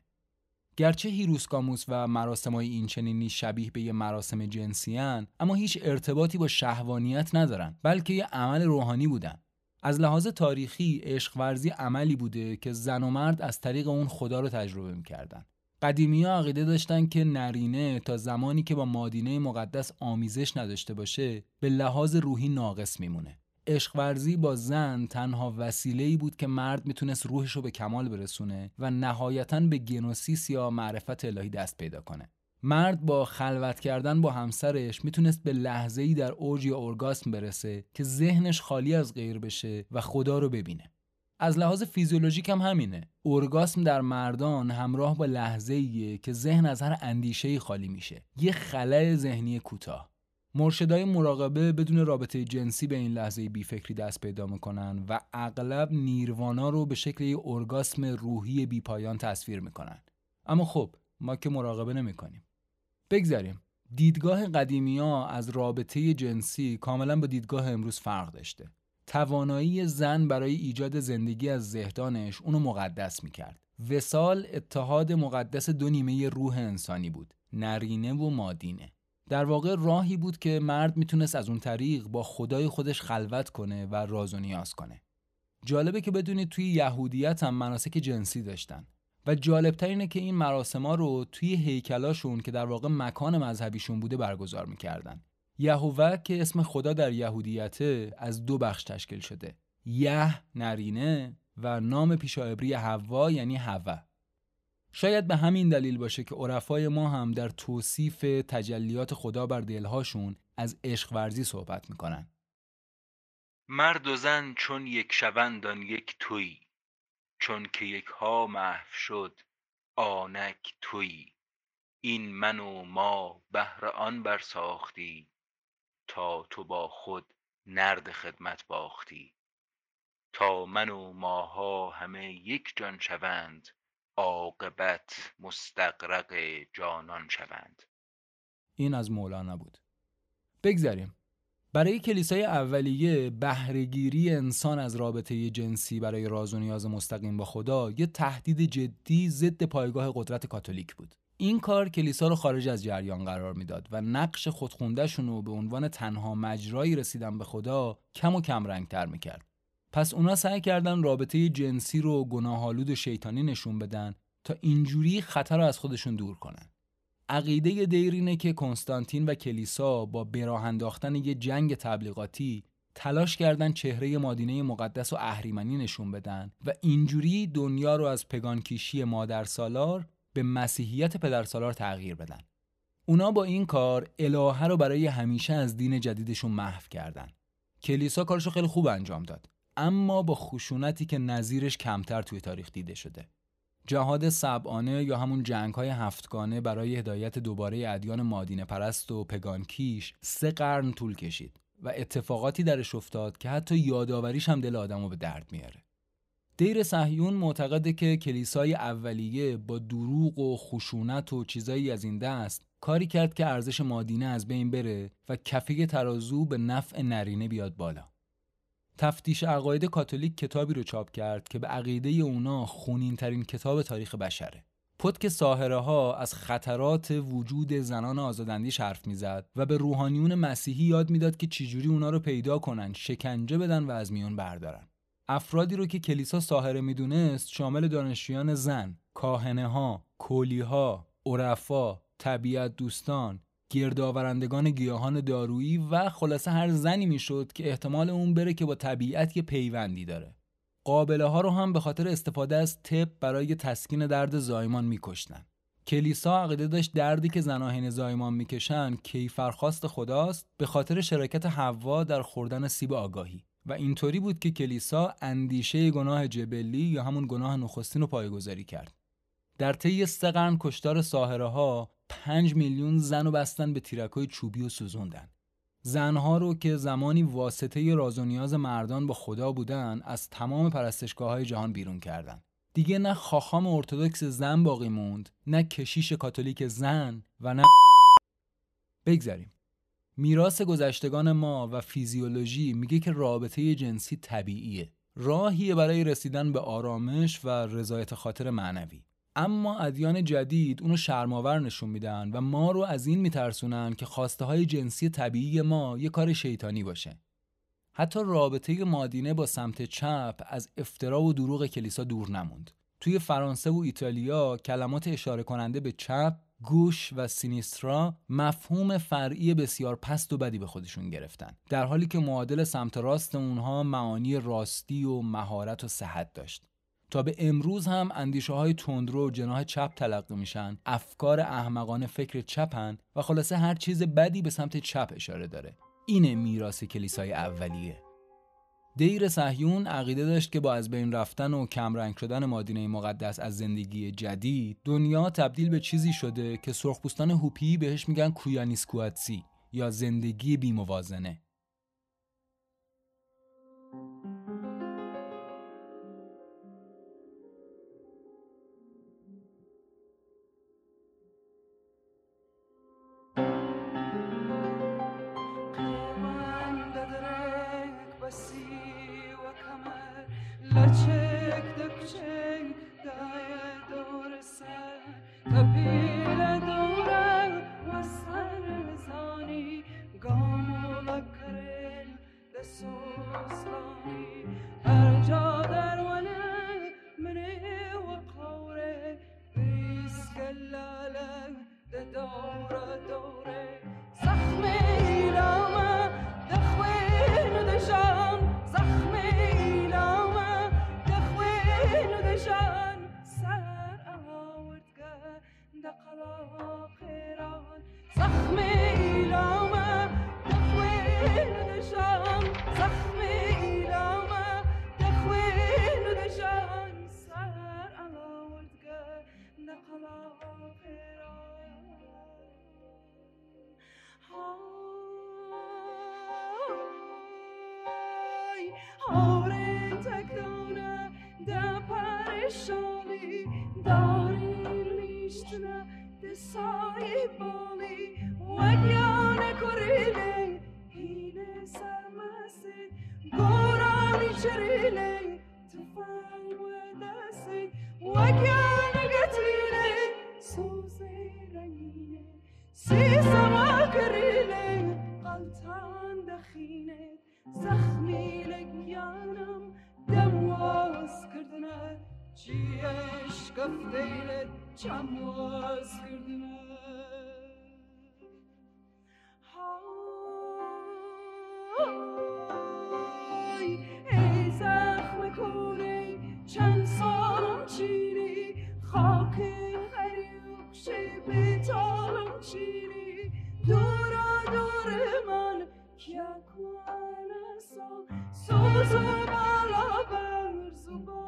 گرچه هیروسکاموس و مراسم‌های اینچنینی شبیه به یه مراسم جنسیان، اما هیچ ارتباطی با شهوانیت ندارن، بلکه یه عمل روحانی بودن. از لحاظ تاریخی عشق ورزی عملی بوده که زن و مرد از طریق اون خدا رو تجربه می‌کردن. قدیمی‌ها عقیده داشتن که نرینه تا زمانی که با مادینه مقدس آمیزش نداشته باشه، به لحاظ روحی ناقص میمونه. عشق ورزی با زن تنها وسیله‌ای بود که مرد میتونست روحش رو به کمال برسونه و نهایتاً به گنوسیس یا معرفت الهی دست پیدا کنه. مرد با خلوت کردن با همسرش میتونست به لحظه‌ای در اوج یا اورگاسم برسه که ذهنش خالی از غیر بشه و خدا رو ببینه. از لحاظ فیزیولوژیک هم همینه. اورگاسم در مردان همراه با لحظه‌ایه که ذهن از هر اندیشه‌ای خالی میشه. یه خلأ ذهنی کوتاه. مرشدای مراقبه بدون رابطه جنسی به این لحظه بی‌فکری دست پیدا می‌کنن و اغلب نیروانا رو به شکل یه اورگاسم روحی بی‌پایان تصویر می‌کنن. اما خب ما که مراقبه نمی‌کنیم. بگذاریم. دیدگاه قدیمی‌ها از رابطه جنسی کاملاً با دیدگاه امروز فرق داشته. توانایی زن برای ایجاد زندگی از زهدانش اونو مقدس میکرد. وصال اتحاد مقدس دو نیمه روح انسانی بود، نرینه و مادینه. در واقع راهی بود که مرد میتونست از اون طریق با خدای خودش خلوت کنه و راز و نیاز کنه. جالبه که بدونید توی یهودیت هم مناسک جنسی داشتن و جالبتر اینه که این مراسما رو توی هیکلاشون که در واقع مکان مذهبیشون بوده برگزار میکردن. یهوه که اسم خدا در یهودیته از دو بخش تشکیل شده، یه نرینه و نام پیشا عبری حوا یعنی هوه. شاید به همین دلیل باشه که عرفای ما هم در توصیف تجلیات خدا بر دلهاشون از عشق ورزی صحبت میکنن. مرد و زن چون یک شوند آن یک تویی، چون که یکها محو شد آنک تویی. این من و ما بهر آن بر ساختی، تا تو با خود نرد خدمت باختی. تا من و ماها همه یک جان شوند، عاقبت مستغرق جانان شوند. این از مولانا بود. بگذاریم. برای کلیسای اولیه بهره‌گیری انسان از رابطه جنسی برای راز و نیاز مستقیم با خدا یه تهدید جدی ضد پایگاه قدرت کاتولیک بود. این کار کلیسا رو خارج از جریان قرار میداد و نقش خودخونده‌شون رو به عنوان تنها مجرایی رسیدن به خدا کم و کم رنگتر میکرد. پس اونا سعی کردن رابطه جنسی رو گناه‌آلود و شیطانی نشون بدن تا اینجوری خطر رو از خودشون دور کنن. عقیده دیر اینه که کنستانتین و کلیسا با براه انداختن یه جنگ تبلیغاتی تلاش کردن چهره مادینه مقدس و اهریمنی نشون بدن و اینجوری دنیا رو از پگانکیشی مادرسالار به مسیحیت پدرسالار تغییر بدن. اونا با این کار الهه رو برای همیشه از دین جدیدشون محو کردن. کلیسا کارشو خیلی خوب انجام داد، اما با خشونتی که نظیرش کمتر توی تاریخ دیده شده. جهاد سبعانه یا همون جنگ‌های هفتگانه برای هدایت دوباره ادیان مادینه پرست و پگان کیش 3 قرن طول کشید و اتفاقاتی درش افتاد که حتی یادآوریش هم دل آدمو به درد میاره. دیر صهیون معتقده که کلیسای اولیه با دروغ و خشونت و چیزایی از این دست کاری کرد که ارزش مادینه از بین بره و کفه ترازو به نفع نرینه بیاد بالا. تفتیش عقاید کاتولیک کتابی رو چاپ کرد که به عقیده اونا خونین‌ترین کتاب تاریخ بشره. پتک ساحره‌ها از خطرات وجود زنان آزاداندیش حرف میزد و به روحانیون مسیحی یاد میداد که چجوری اونا رو پیدا کنن، شکنجه بدن و از میون بردارن. افرادی رو که کلیسا ساحره میدونست شامل دانشجویان زن، کاهنها، کولیها، عرفا، طبیعت دوستان، گردآورندگان گیاهان دارویی و خلاصه هر زنی میشد که احتمال اون بره که با طبیعت یه پیوندی داره. قابله ها رو هم به خاطر استفاده از طب برای تسکین درد زایمان میکشتن. کلیسا عقیده داشت دردی که زناهین زایمان میکشن کیفرخواست خداست به خاطر شراکت حوا در خوردن سیب آگاهی و اینطوری بود که کلیسا اندیشه گناه جبلی یا همون گناه نخستین رو پایه‌گذاری کرد. در طی 3 قرن کشتار ساحره‌ها 5 میلیون زن رو بستن به تیرک‌های چوبی و سوزوندن. زنها رو که زمانی واسطه راز و نیاز مردان با خدا بودن از تمام پرستشگاه‌های جهان بیرون کردن. دیگه نه خاخام ارتدکس زن باقی موند، نه کشیش کاتولیک زن و نه بگذاریم. میراث گذشتگان ما و فیزیولوژی میگه که رابطه جنسی طبیعیه، راهیه برای رسیدن به آرامش و رضایت خاطر معنوی. اما ادیان جدید اونو شرم‌آور نشون میدن و ما رو از این میترسونن که خواسته‌های جنسی طبیعی ما یه کار شیطانی باشه. حتی رابطه مادینه با سمت چپ از افترا و دروغ کلیسا دور نموند. توی فرانسه و ایتالیا کلمات اشاره کننده به چپ، گوش و سینیسترا مفهوم فرعی بسیار پست و بدی به خودشون گرفتن، در حالی که معادل سمت راست اونها معانی راستی و مهارت و صحت داشت. تا به امروز هم اندیشه‌های تندرو و جناح چپ تلقی میشن، افکار احمقانه فکر چپن و خلاصه هر چیز بدی به سمت چپ اشاره داره. اینه میراث کلیسای اولیه. دیر صهیون عقیده داشت که با از بین رفتن و کمرنگ شدن مادینه مقدس از زندگی جدید، دنیا تبدیل به چیزی شده که سرخپوستان هوپی بهش میگن کویانیسکواتسی یا زندگی بی‌موازنه. Soz bala bal zuba,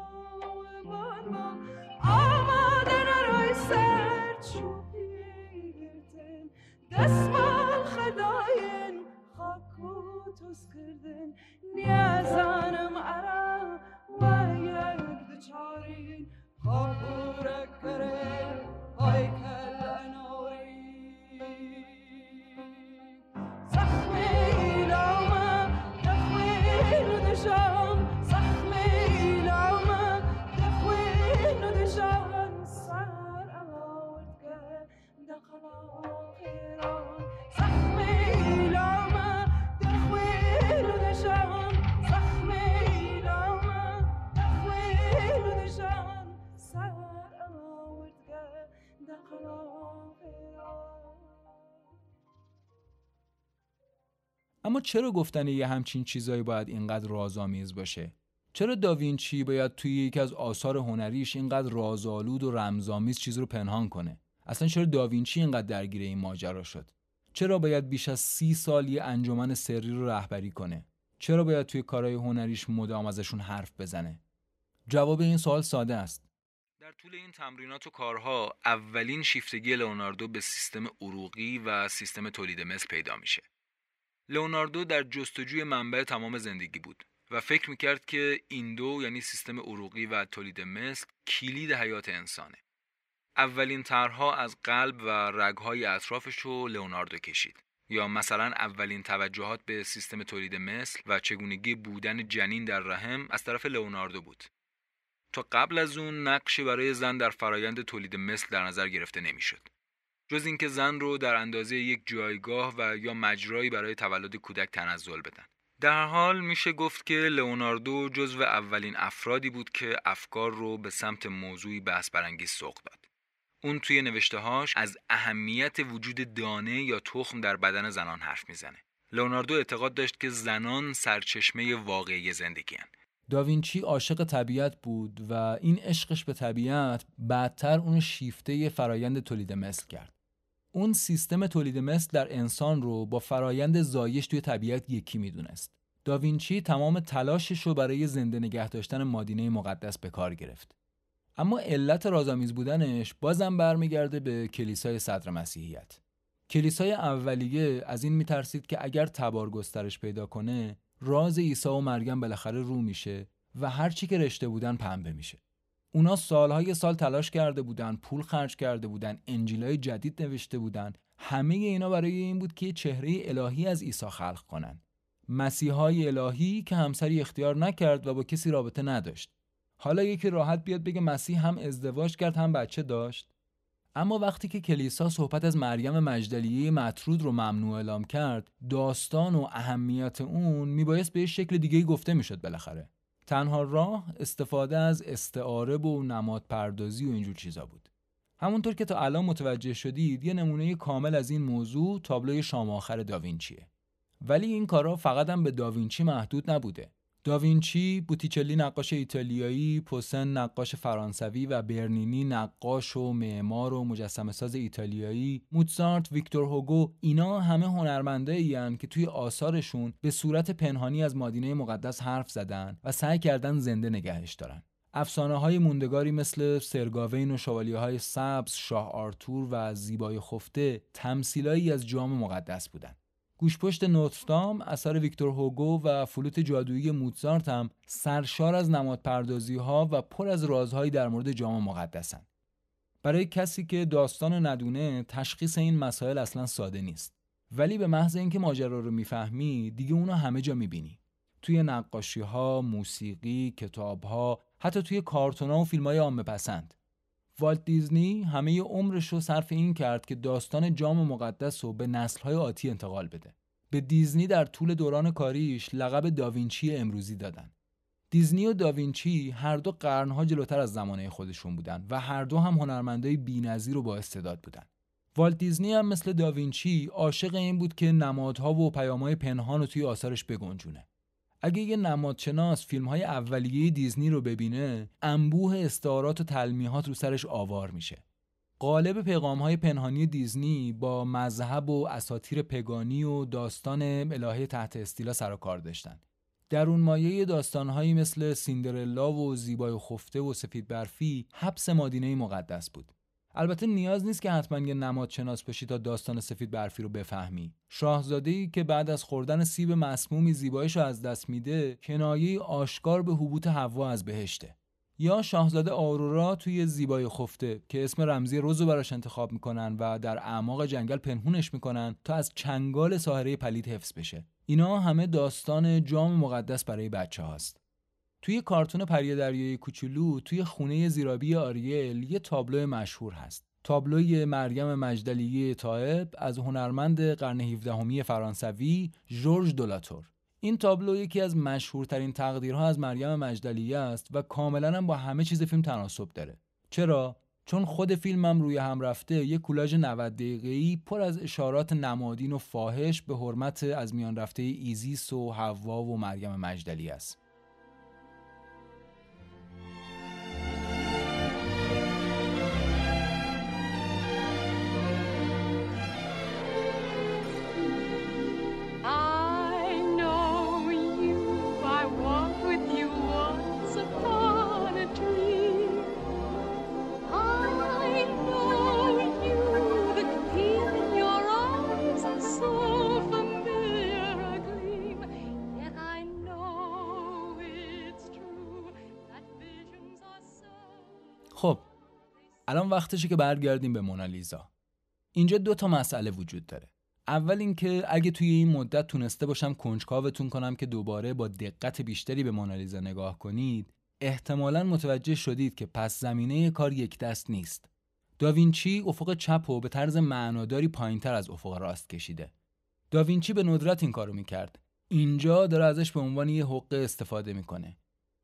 اما چرا گفتن یه همچین چیزایی باید اینقدر رازآمیز باشه؟ چرا داوینچی باید توی یکی از آثار هنریش اینقدر رازآلود و رمزآمیز چیز رو پنهان کنه؟ اصلا چرا داوینچی اینقدر درگیر این ماجرا شد؟ چرا باید بیش از 30 سال یه انجمن سری رو رهبری کنه؟ چرا باید توی کارهای هنریش مدام ازشون حرف بزنه؟ جواب این سوال ساده است. در طول این تمرینات و کارها اولین شیفتگی لئوناردو به سیستم عروقی و سیستم تولید مثل پیدا میشه. لئوناردو در جستجوی منبع تمام زندگی بود و فکر میکرد که این دو، یعنی سیستم عروقی و تولید مثل، کلید حیات انسانه. اولین طرح‌ها از قلب و رگ‌های اطرافش رو لئوناردو کشید، یا مثلا اولین توجهات به سیستم تولید مثل و چگونگی بودن جنین در رحم از طرف لئوناردو بود. تا قبل از اون نقشی برای زن در فرایند تولید مثل در نظر گرفته نمی‌شد، جز اینکه زن رو در اندازه یک جایگاه و یا مجرایی برای تولد کودک تنزل بدن. در حال میشه گفت که لئوناردو جزو اولین افرادی بود که افکار رو به سمت موضوعی بحث برانگیز سوق داد. اون توی نوشته‌هاش از اهمیت وجود دانه یا تخم در بدن زنان حرف میزنه. لئوناردو اعتقاد داشت که زنان سرچشمه واقعی زندگی هستند. داوینچی عاشق طبیعت بود و این عشقش به طبیعت بعدتر اون شیفته فرایند تولید مثل کرد. اون سیستم تولید مثل در انسان رو با فرایند زایش توی طبیعت یکی میدونست. داوینچی تمام تلاشش رو برای زنده نگه داشتن مادینه مقدس به کار گرفت. اما علت رازآمیز بودنش بازم برمیگرده به کلیسای صدر مسیحیت. کلیسای اولیه از این میترسید که اگر تبار گسترش پیدا کنه، راز عیسی و مریم بالاخره رو میشه و هر چی که رشته بودن پنبه میشه. اونا سالهای سال تلاش کرده بودن، پول خرج کرده بودن، انجیلای جدید نوشته بودن. همه اینا برای این بود که چهره الهی از عیسی خلق کنن. مسیحای الهی که همسری اختیار نکرد و با کسی رابطه نداشت. حالا یکی راحت بیاد بگه مسیح هم ازدواج کرد هم بچه داشت. اما وقتی که کلیسا صحبت از مریم مجدلیه مطرود رو ممنوع اعلام کرد، داستان و اهمیت اون میبایست به شکل دیگه‌ای گفته میشد بالاخره. تنها راه استفاده از استعاره و نمادپردازی و اینجور چیزا بود. همونطور که تا الان متوجه شدید، یه نمونه کامل از این موضوع تابلوی شام آخر داوینچیه. ولی این کارا فقط هم به داوینچی محدود نبوده. داوینچی، بوتیچلی نقاش ایتالیایی، پوسن نقاش فرانسوی و برنینی نقاش و معمار و مجسمه‌ساز ایتالیایی، موزارت، ویکتور هوگو، اینا همه هنرمندایی هستند که توی آثارشون به صورت پنهانی از مادینه مقدس حرف زدن و سعی کردن زنده نگهش دارن. افسانه‌های موندگاری مثل سرگاوین و شوالیه های سبز، شاه آرتور و زیبای خفته تمثیلایی از جام مقدس بودن. گوشپشت نوتردام، اثر ویکتور هوگو و فلوت جادویی موزارت هم سرشار از نمادپردازی‌ها و پر از رازهایی در مورد جام مقدسن. برای کسی که داستان ندونه، تشخیص این مسائل اصلا ساده نیست. ولی به محض اینکه ماجرا رو میفهمی، دیگه اونو همه جا میبینی. توی نقاشی‌ها، موسیقی، کتاب‌ها، حتی توی کارتون‌ها و فیلم‌های عامه‌پسند. والت دیزنی همه عمرش رو صرف این کرد که داستان جام مقدس رو به نسل‌های آتی انتقال بده. به دیزنی در طول دوران کاریش لقب داوینچی امروزی دادن. دیزنی و داوینچی هر دو قرن‌ها جلوتر از زمانه خودشون بودن و هر دو هم هنرمندای بی‌نظیر و با استعداد بودن. والت دیزنی هم مثل داوینچی عاشق این بود که نمادها و پیام‌های پنهان رو توی آثارش بگنجونه. اگه یه نمادشناس فیلم‌های اولیه دیزنی رو ببینه، انبوه استعارات و تلمیحات رو سرش آوار میشه. قالب پیغام‌های پنهانی دیزنی با مذهب و اساطیر پگانی و داستان الهه تحت استیلا سر و کار داشتن. در اون مایه داستان‌هایی مثل سیندرلا و زیبای خفته و سفید برفی حبس مادینه مقدس بود. البته نیاز نیست که حتما یه نمادشناس بشی تا داستان سفید برفی رو بفهمی. شاهزاده‌ای که بعد از خوردن سیب مسمومی زیبایی‌شو از دست میده، کنایه‌ای آشکار به هبوط حوا از بهشته. یا شاهزاده آرورا توی زیبای خفته که اسم رمزی روزو براش انتخاب میکنن و در اعماق جنگل پنهونش میکنن تا از چنگال ساحره پلید حفظ بشه. اینا همه داستان جام مقدس برای بچه‌هاست. توی کارتون پری دریای کوچولو توی خونه زیرابی آریل یه تابلو مشهور هست. تابلوی مریم مجدلیه تائب از هنرمند قرن 17 فرانسوی ژورژ دولاتور. این تابلو یکی از مشهورترین تقدیرها از مریم مجدلیه است و کاملاً هم با همه چیز فیلم تناسب داره. چرا؟ چون خود فیلمم روی هم رفته یک کولاژ 90 دقیقه‌ای پر از اشارات نمادین و فاحش به حرمت از میان رفته ایزیس و حوا و مریم مجدلیه است. خب، الان وقتشه که برگردیم به مونالیزا. اینجا دو تا مسئله وجود داره. اول اینکه اگه توی این مدت تونسته باشم کنجکاوتون کنم که دوباره با دقت بیشتری به مونالیزا نگاه کنید، احتمالاً متوجه شدید که پس زمینه کار یک دست نیست. داوینچی افق چپو به طرز معناداری پایین‌تر از افق راست کشیده. داوینچی به ندرت این کارو میکرد. اینجا داره ازش به عنوان یه حقه استفاده میکنه.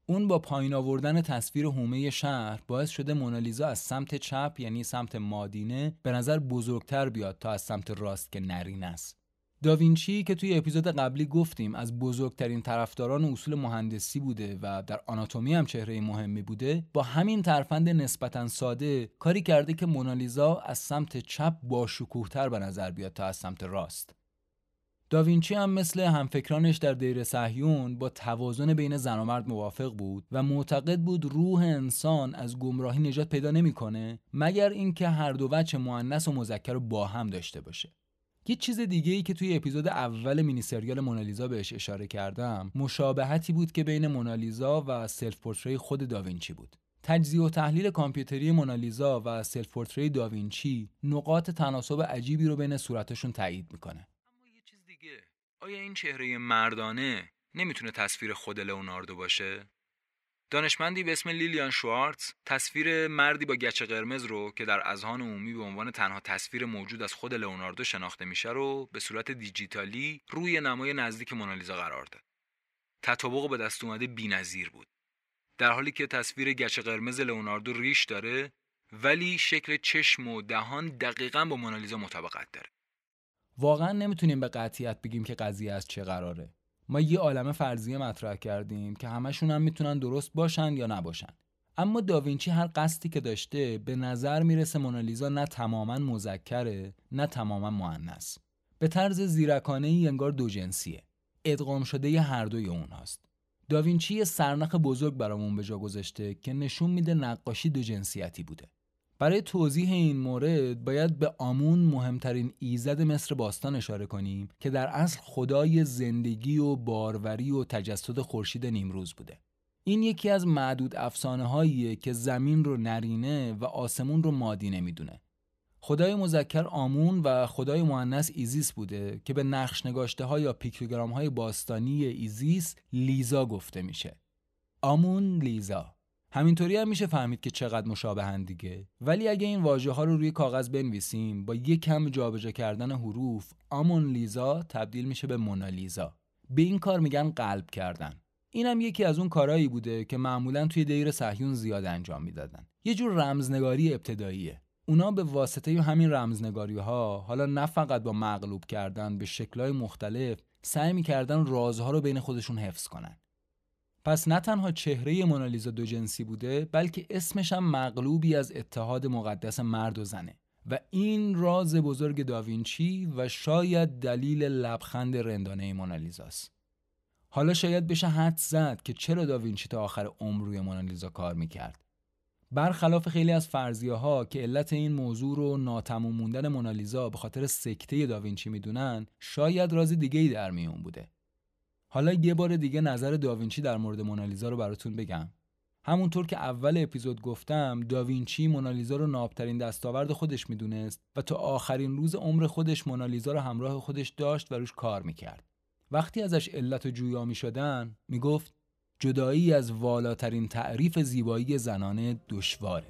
اون با پایین آوردن تصویر حومه شهر باعث شده مونالیزا از سمت چپ، یعنی سمت مادینه، به نظر بزرگتر بیاد تا از سمت راست که نرین است. داوینچی که توی اپیزود قبلی گفتیم از بزرگترین طرفداران اصول مهندسی بوده و در آناتومی هم چهره مهمی بوده، با همین ترفند نسبتاً ساده کاری کرده که مونالیزا از سمت چپ با شکوه‌تر به نظر بیاد تا از سمت راست. داوینچی هم مثل همفکرانش در دیر صهیون با توازن بین زن و مرد موافق بود و معتقد بود روح انسان از گمراهی نجات پیدا نمی‌کنه مگر اینکه هر دو وجه مؤنث و مذکر رو با هم داشته باشه. یه چیز دیگه‌ای که توی اپیزود اول مینی سریال مونالیزا بهش اشاره کردم، مشابهتی بود که بین مونالیزا و سلف پورتری خود داوینچی بود. تجزیه و تحلیل کامپیوتری مونالیزا و سلف پورتری داوینچی نقاط تناسب عجیبی رو بین صورتاشون تایید می‌کنه. آیا این چهره مردانه نمیتونه تصویر خود لئوناردو باشه؟ دانشمندی به اسم لیلیان شوارتز تصویر مردی با گچ قرمز رو که در اذهان عمومی به عنوان تنها تصویر موجود از خود لئوناردو شناخته میشه رو به صورت دیجیتالی روی نمای نزدیک مونالیزا قرار داد. تطابق به دست اومده بی‌نظیر بود. در حالی که تصویر گچ قرمز لئوناردو ریش داره، ولی شکل چشم و دهان دقیقاً با مونالیزا مطابقت داره. واقعا نمیتونیم به قطعیت بگیم که قضیه از چه قراره. ما یه عالمه فرضیه مطرح کردیم که همشون هم میتونن درست باشن یا نباشن. اما داوینچی هر قصدی که داشته به نظر میرسه مونالیزا نه تماما مذکره نه تماما مؤنث. به طرز زیرکانه‌ای انگار دو جنسیه. ادغام شده ی هر دوی اوناست. داوینچی یه سرنخ بزرگ برامون به جا گذاشته که نشون میده نقاشی دو جنسیتی بوده. برای توضیح این مورد باید به آمون، مهمترین ایزد مصر باستان، اشاره کنیم که در اصل خدای زندگی و باروری و تجسد خورشید نیمروز بوده. این یکی از معدود افسانه‌هاییه که زمین رو نرینه و آسمون رو مادینه میدونه. خدای مذکر آمون و خدای مؤنث ایزیس بوده که به نقش نگاشته‌ها یا پیکتوگرام‌های باستانی ایزیس لیزا گفته میشه. آمون لیزا. همینطوری هم میشه فهمید که چقدر مشابهن دیگه. ولی اگه این واژه ها رو روی کاغذ بنویسیم با یک کم جابجا کردن حروف، آمون لیزا تبدیل میشه به مونالیزا. به این کار میگن قلب کردن. اینم یکی از اون کارهایی بوده که معمولا توی دیر صهیون زیاد انجام میدادن. یه جور رمزنگاری ابتداییه. اونا به واسطه همین رمزنگاری ها، حالا نه فقط با مغلوب کردن به شکل‌های مختلف، سعی می‌کردن رازها رو بین خودشون حفظ کنن. پس نه تنها چهره مونالیزا دو جنسی بوده، بلکه اسمش هم مغلوبی از اتحاد مقدس مرد و زنه و این راز بزرگ داوینچی و شاید دلیل لبخند رندانه مونالیزاست. حالا شاید بشه حدس زد که چرا داوینچی تا آخر عمر روی مونالیزا کار میکرد. برخلاف خیلی از فرضیه‌ها که علت این موضوع رو ناتمام موندن مونالیزا به خاطر سکته داوینچی میدونن، شاید راز دیگه‌ای در میون بوده. حالا یه بار دیگه نظر داوینچی در مورد مونالیزا رو براتون بگم. همونطور که اول اپیزود گفتم، داوینچی مونالیزا رو نابترین دستاورد خودش میدونست و تا آخرین روز عمر خودش مونالیزا رو همراه خودش داشت و روش کار میکرد. وقتی ازش علت و جویا میشدن، میگفت جدایی از والاترین تعریف زیبایی زنانه دشواره.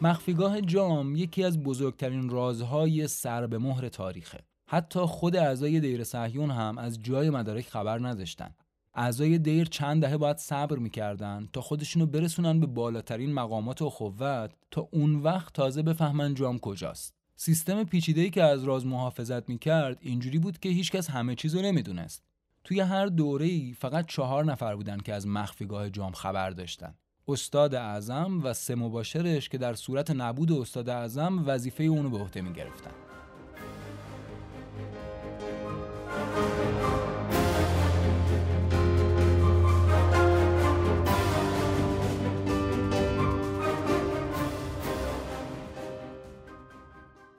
مخفیگاه جام یکی از بزرگترین رازهای سر به مهر تاریخه. حتی خود اعضای دیر صهیون هم از جای مدارک خبر نداشتن. اعضای دیر چند دهه باید صبر می‌کردن تا خودشونو برسونن به بالاترین مقامات و قوت، تا اون وقت تازه بفهمن جام کجاست. سیستم پیچیده‌ای که از راز محافظت می‌کرد اینجوری بود که هیچکس همه چیزو نمی‌دونست. توی هر دوره‌ای فقط 4 نفر بودن که از مخفیگاه جام خبر داشتن: استاد اعظم و 3 مباشرش که در صورت نبود استاد اعظم وظیفه اونو به عهده می‌گرفتن.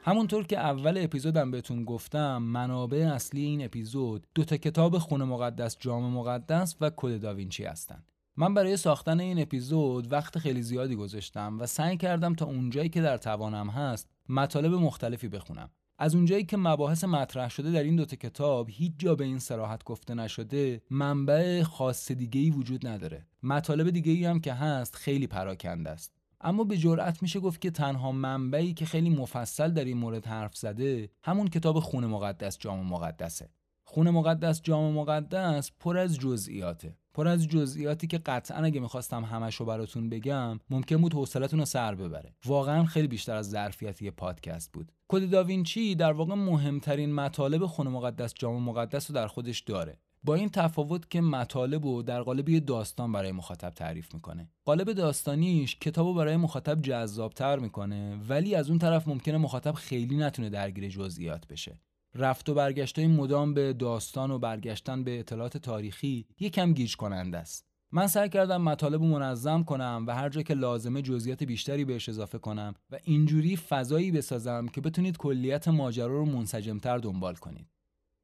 همونطور که اول اپیزودم بهتون گفتم، منابع اصلی این اپیزود 2 تا کتاب خون مقدس، جام مقدس و کد داوینچی هستن. من برای ساختن این اپیزود وقت خیلی زیادی گذاشتم و سعی کردم تا اونجایی که در توانم هست مطالب مختلفی بخونم. از اونجایی که مباحث مطرح شده در این 2 تا کتاب هیچ جا به این صراحت گفته نشده، منبع خاص دیگه‌ای وجود نداره. مطالب دیگه‌ای هم که هست خیلی پراکنده است. اما به جرئت میشه گفت که تنها منبعی که خیلی مفصل در این مورد حرف زده همون کتاب خون مقدس، جام مقدسه. خون مقدس، جام مقدس پر از جزئیاته. پر از جزئیاتی که قطعاً اگه میخواستم همشو براتون بگم ممکن بود حوصلتون رو سر ببره. واقعاً خیلی بیشتر از ظرفیت یه پادکست بود. کد داوینچی در واقع مهمترین مطالب خون مقدس، جام مقدس رو در خودش داره، با این تفاوت که مطالب رو در قالب یه داستان برای مخاطب تعریف میکنه. قالب داستانیش کتاب رو برای مخاطب جذابتر میکنه، ولی از اون طرف ممکنه مخاطب خیلی نتونه درگیر جزئیات بشه. رفت و برگشت‌های مدام به داستان و برگشتن به اطلاعات تاریخی یکم گیج کننده است. من سعی کردم مطالب رو منظم کنم و هر جا که لازمه جزئیات بیشتری بهش اضافه کنم و اینجوری فضایی بسازم که بتونید کلیت ماجرا رو منسجم‌تر دنبال کنید.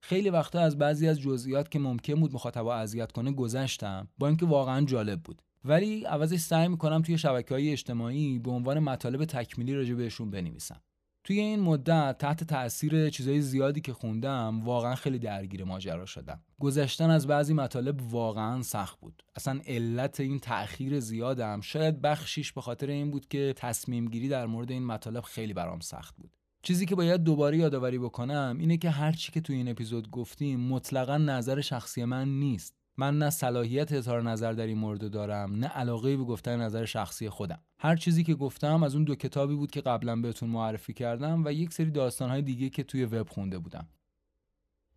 خیلی وقتا از بعضی از جزئیات که ممکن بود مخاطبا اذیت کنه گذشتم، با اینکه واقعاً جالب بود. ولی عوضش سعی می‌کنم توی شبکه‌های اجتماعی به عنوان مطالب تکمیلی راجع بهشون بنویسم. توی این مدت تحت تأثیر چیزای زیادی که خوندم واقعا خیلی درگیر ماجرا شدم. گذشتن از بعضی مطالب واقعا سخت بود. اصلا علت این تأخیر زیادم شاید بخشیش به خاطر این بود که تصمیم گیری در مورد این مطالب خیلی برام سخت بود. چیزی که باید دوباره یادآوری بکنم اینه که هر چی که توی این اپیزود گفتیم مطلقاً نظر شخصی من نیست. من نه صلاحیت اظهار نظر در این مورد دارم، نه علاقه‌ای به گفتن نظر شخصی خودم. هر چیزی که گفتم از اون 2 کتابی بود که قبلا بهتون معرفی کردم و یک سری داستان‌های دیگه که توی وب خونده بودم.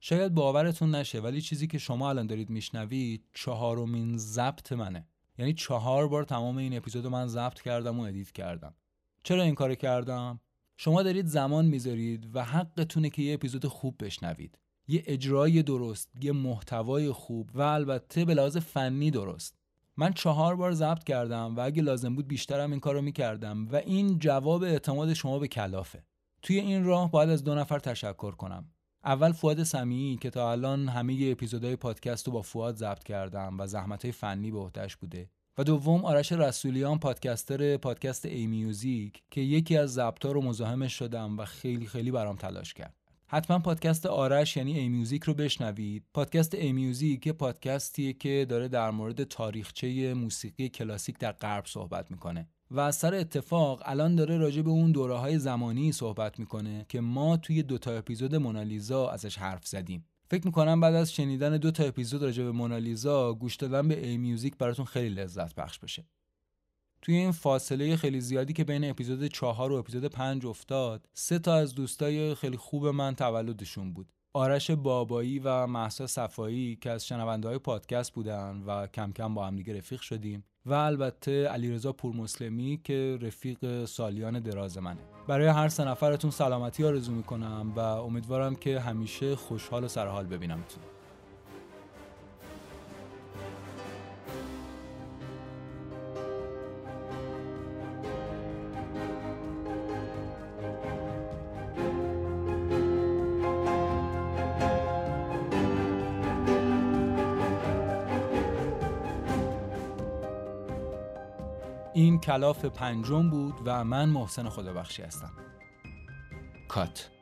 شاید باورتون نشه ولی چیزی که شما الان دارید میشنوید 4مین ضبط منه. یعنی 4 بار تمام این اپیزودو من ضبط کردم و ادیت کردم. چرا این کارو کردم؟ شما دارید زمان می‌ذارید و حقتونه که یه اپیزود خوب بشنوید. یه اجرای درست، یه محتوای خوب و البته به لحاظ فنی درست. من 4 بار ضبط کردم و اگه لازم بود بیشترم این کارو میکردم و این جواب اعتماد شما به کلافه. توی این راه باید از 2 نفر تشکر کنم. اول فؤاد سمیعی که تا الان همه اپیزودهای پادکست رو با فؤاد ضبط کردم و زحمت‌های فنی به عهده‌اش بوده. و دوم آرش رسولیان، پادکستر پادکست ای میوزیک که یکی از ضبط‌ها رو مزاحمش شدم و خیلی برام تلاش کرد. حتما پادکست آرش یعنی ای میوزیک رو بشنوید. پادکست ای میوزیک یه پادکستیه که داره در مورد تاریخچه موسیقی کلاسیک در غرب صحبت میکنه و از سر اتفاق الان داره راجع به اون دوره‌های زمانی صحبت میکنه که ما توی 2 تا اپیزود مونالیزا ازش حرف زدیم. فکر میکنم بعد از شنیدن 2 تا اپیزود راجع به مونالیزا گوش دادن به ای میوزیک براتون خیلی لذت بخش بشه. توی این فاصله خیلی زیادی که بین اپیزود 4 و اپیزود 5 افتاد، 3 تا از دوستای خیلی خوب من تولدشون بود. آرش بابایی و مهسا صفایی که از شنونده‌های پادکست بودن و کم کم با هم دیگه رفیق شدیم و البته علیرضا پورمسلمی که رفیق سالیان دراز منه. برای هر سه نفرتون سلامتی آرزو می‌کنم و امیدوارم که همیشه خوشحال و سرحال ببینمتون. این کلاف پنجم بود و من محسن خدابخشی هستم. کات.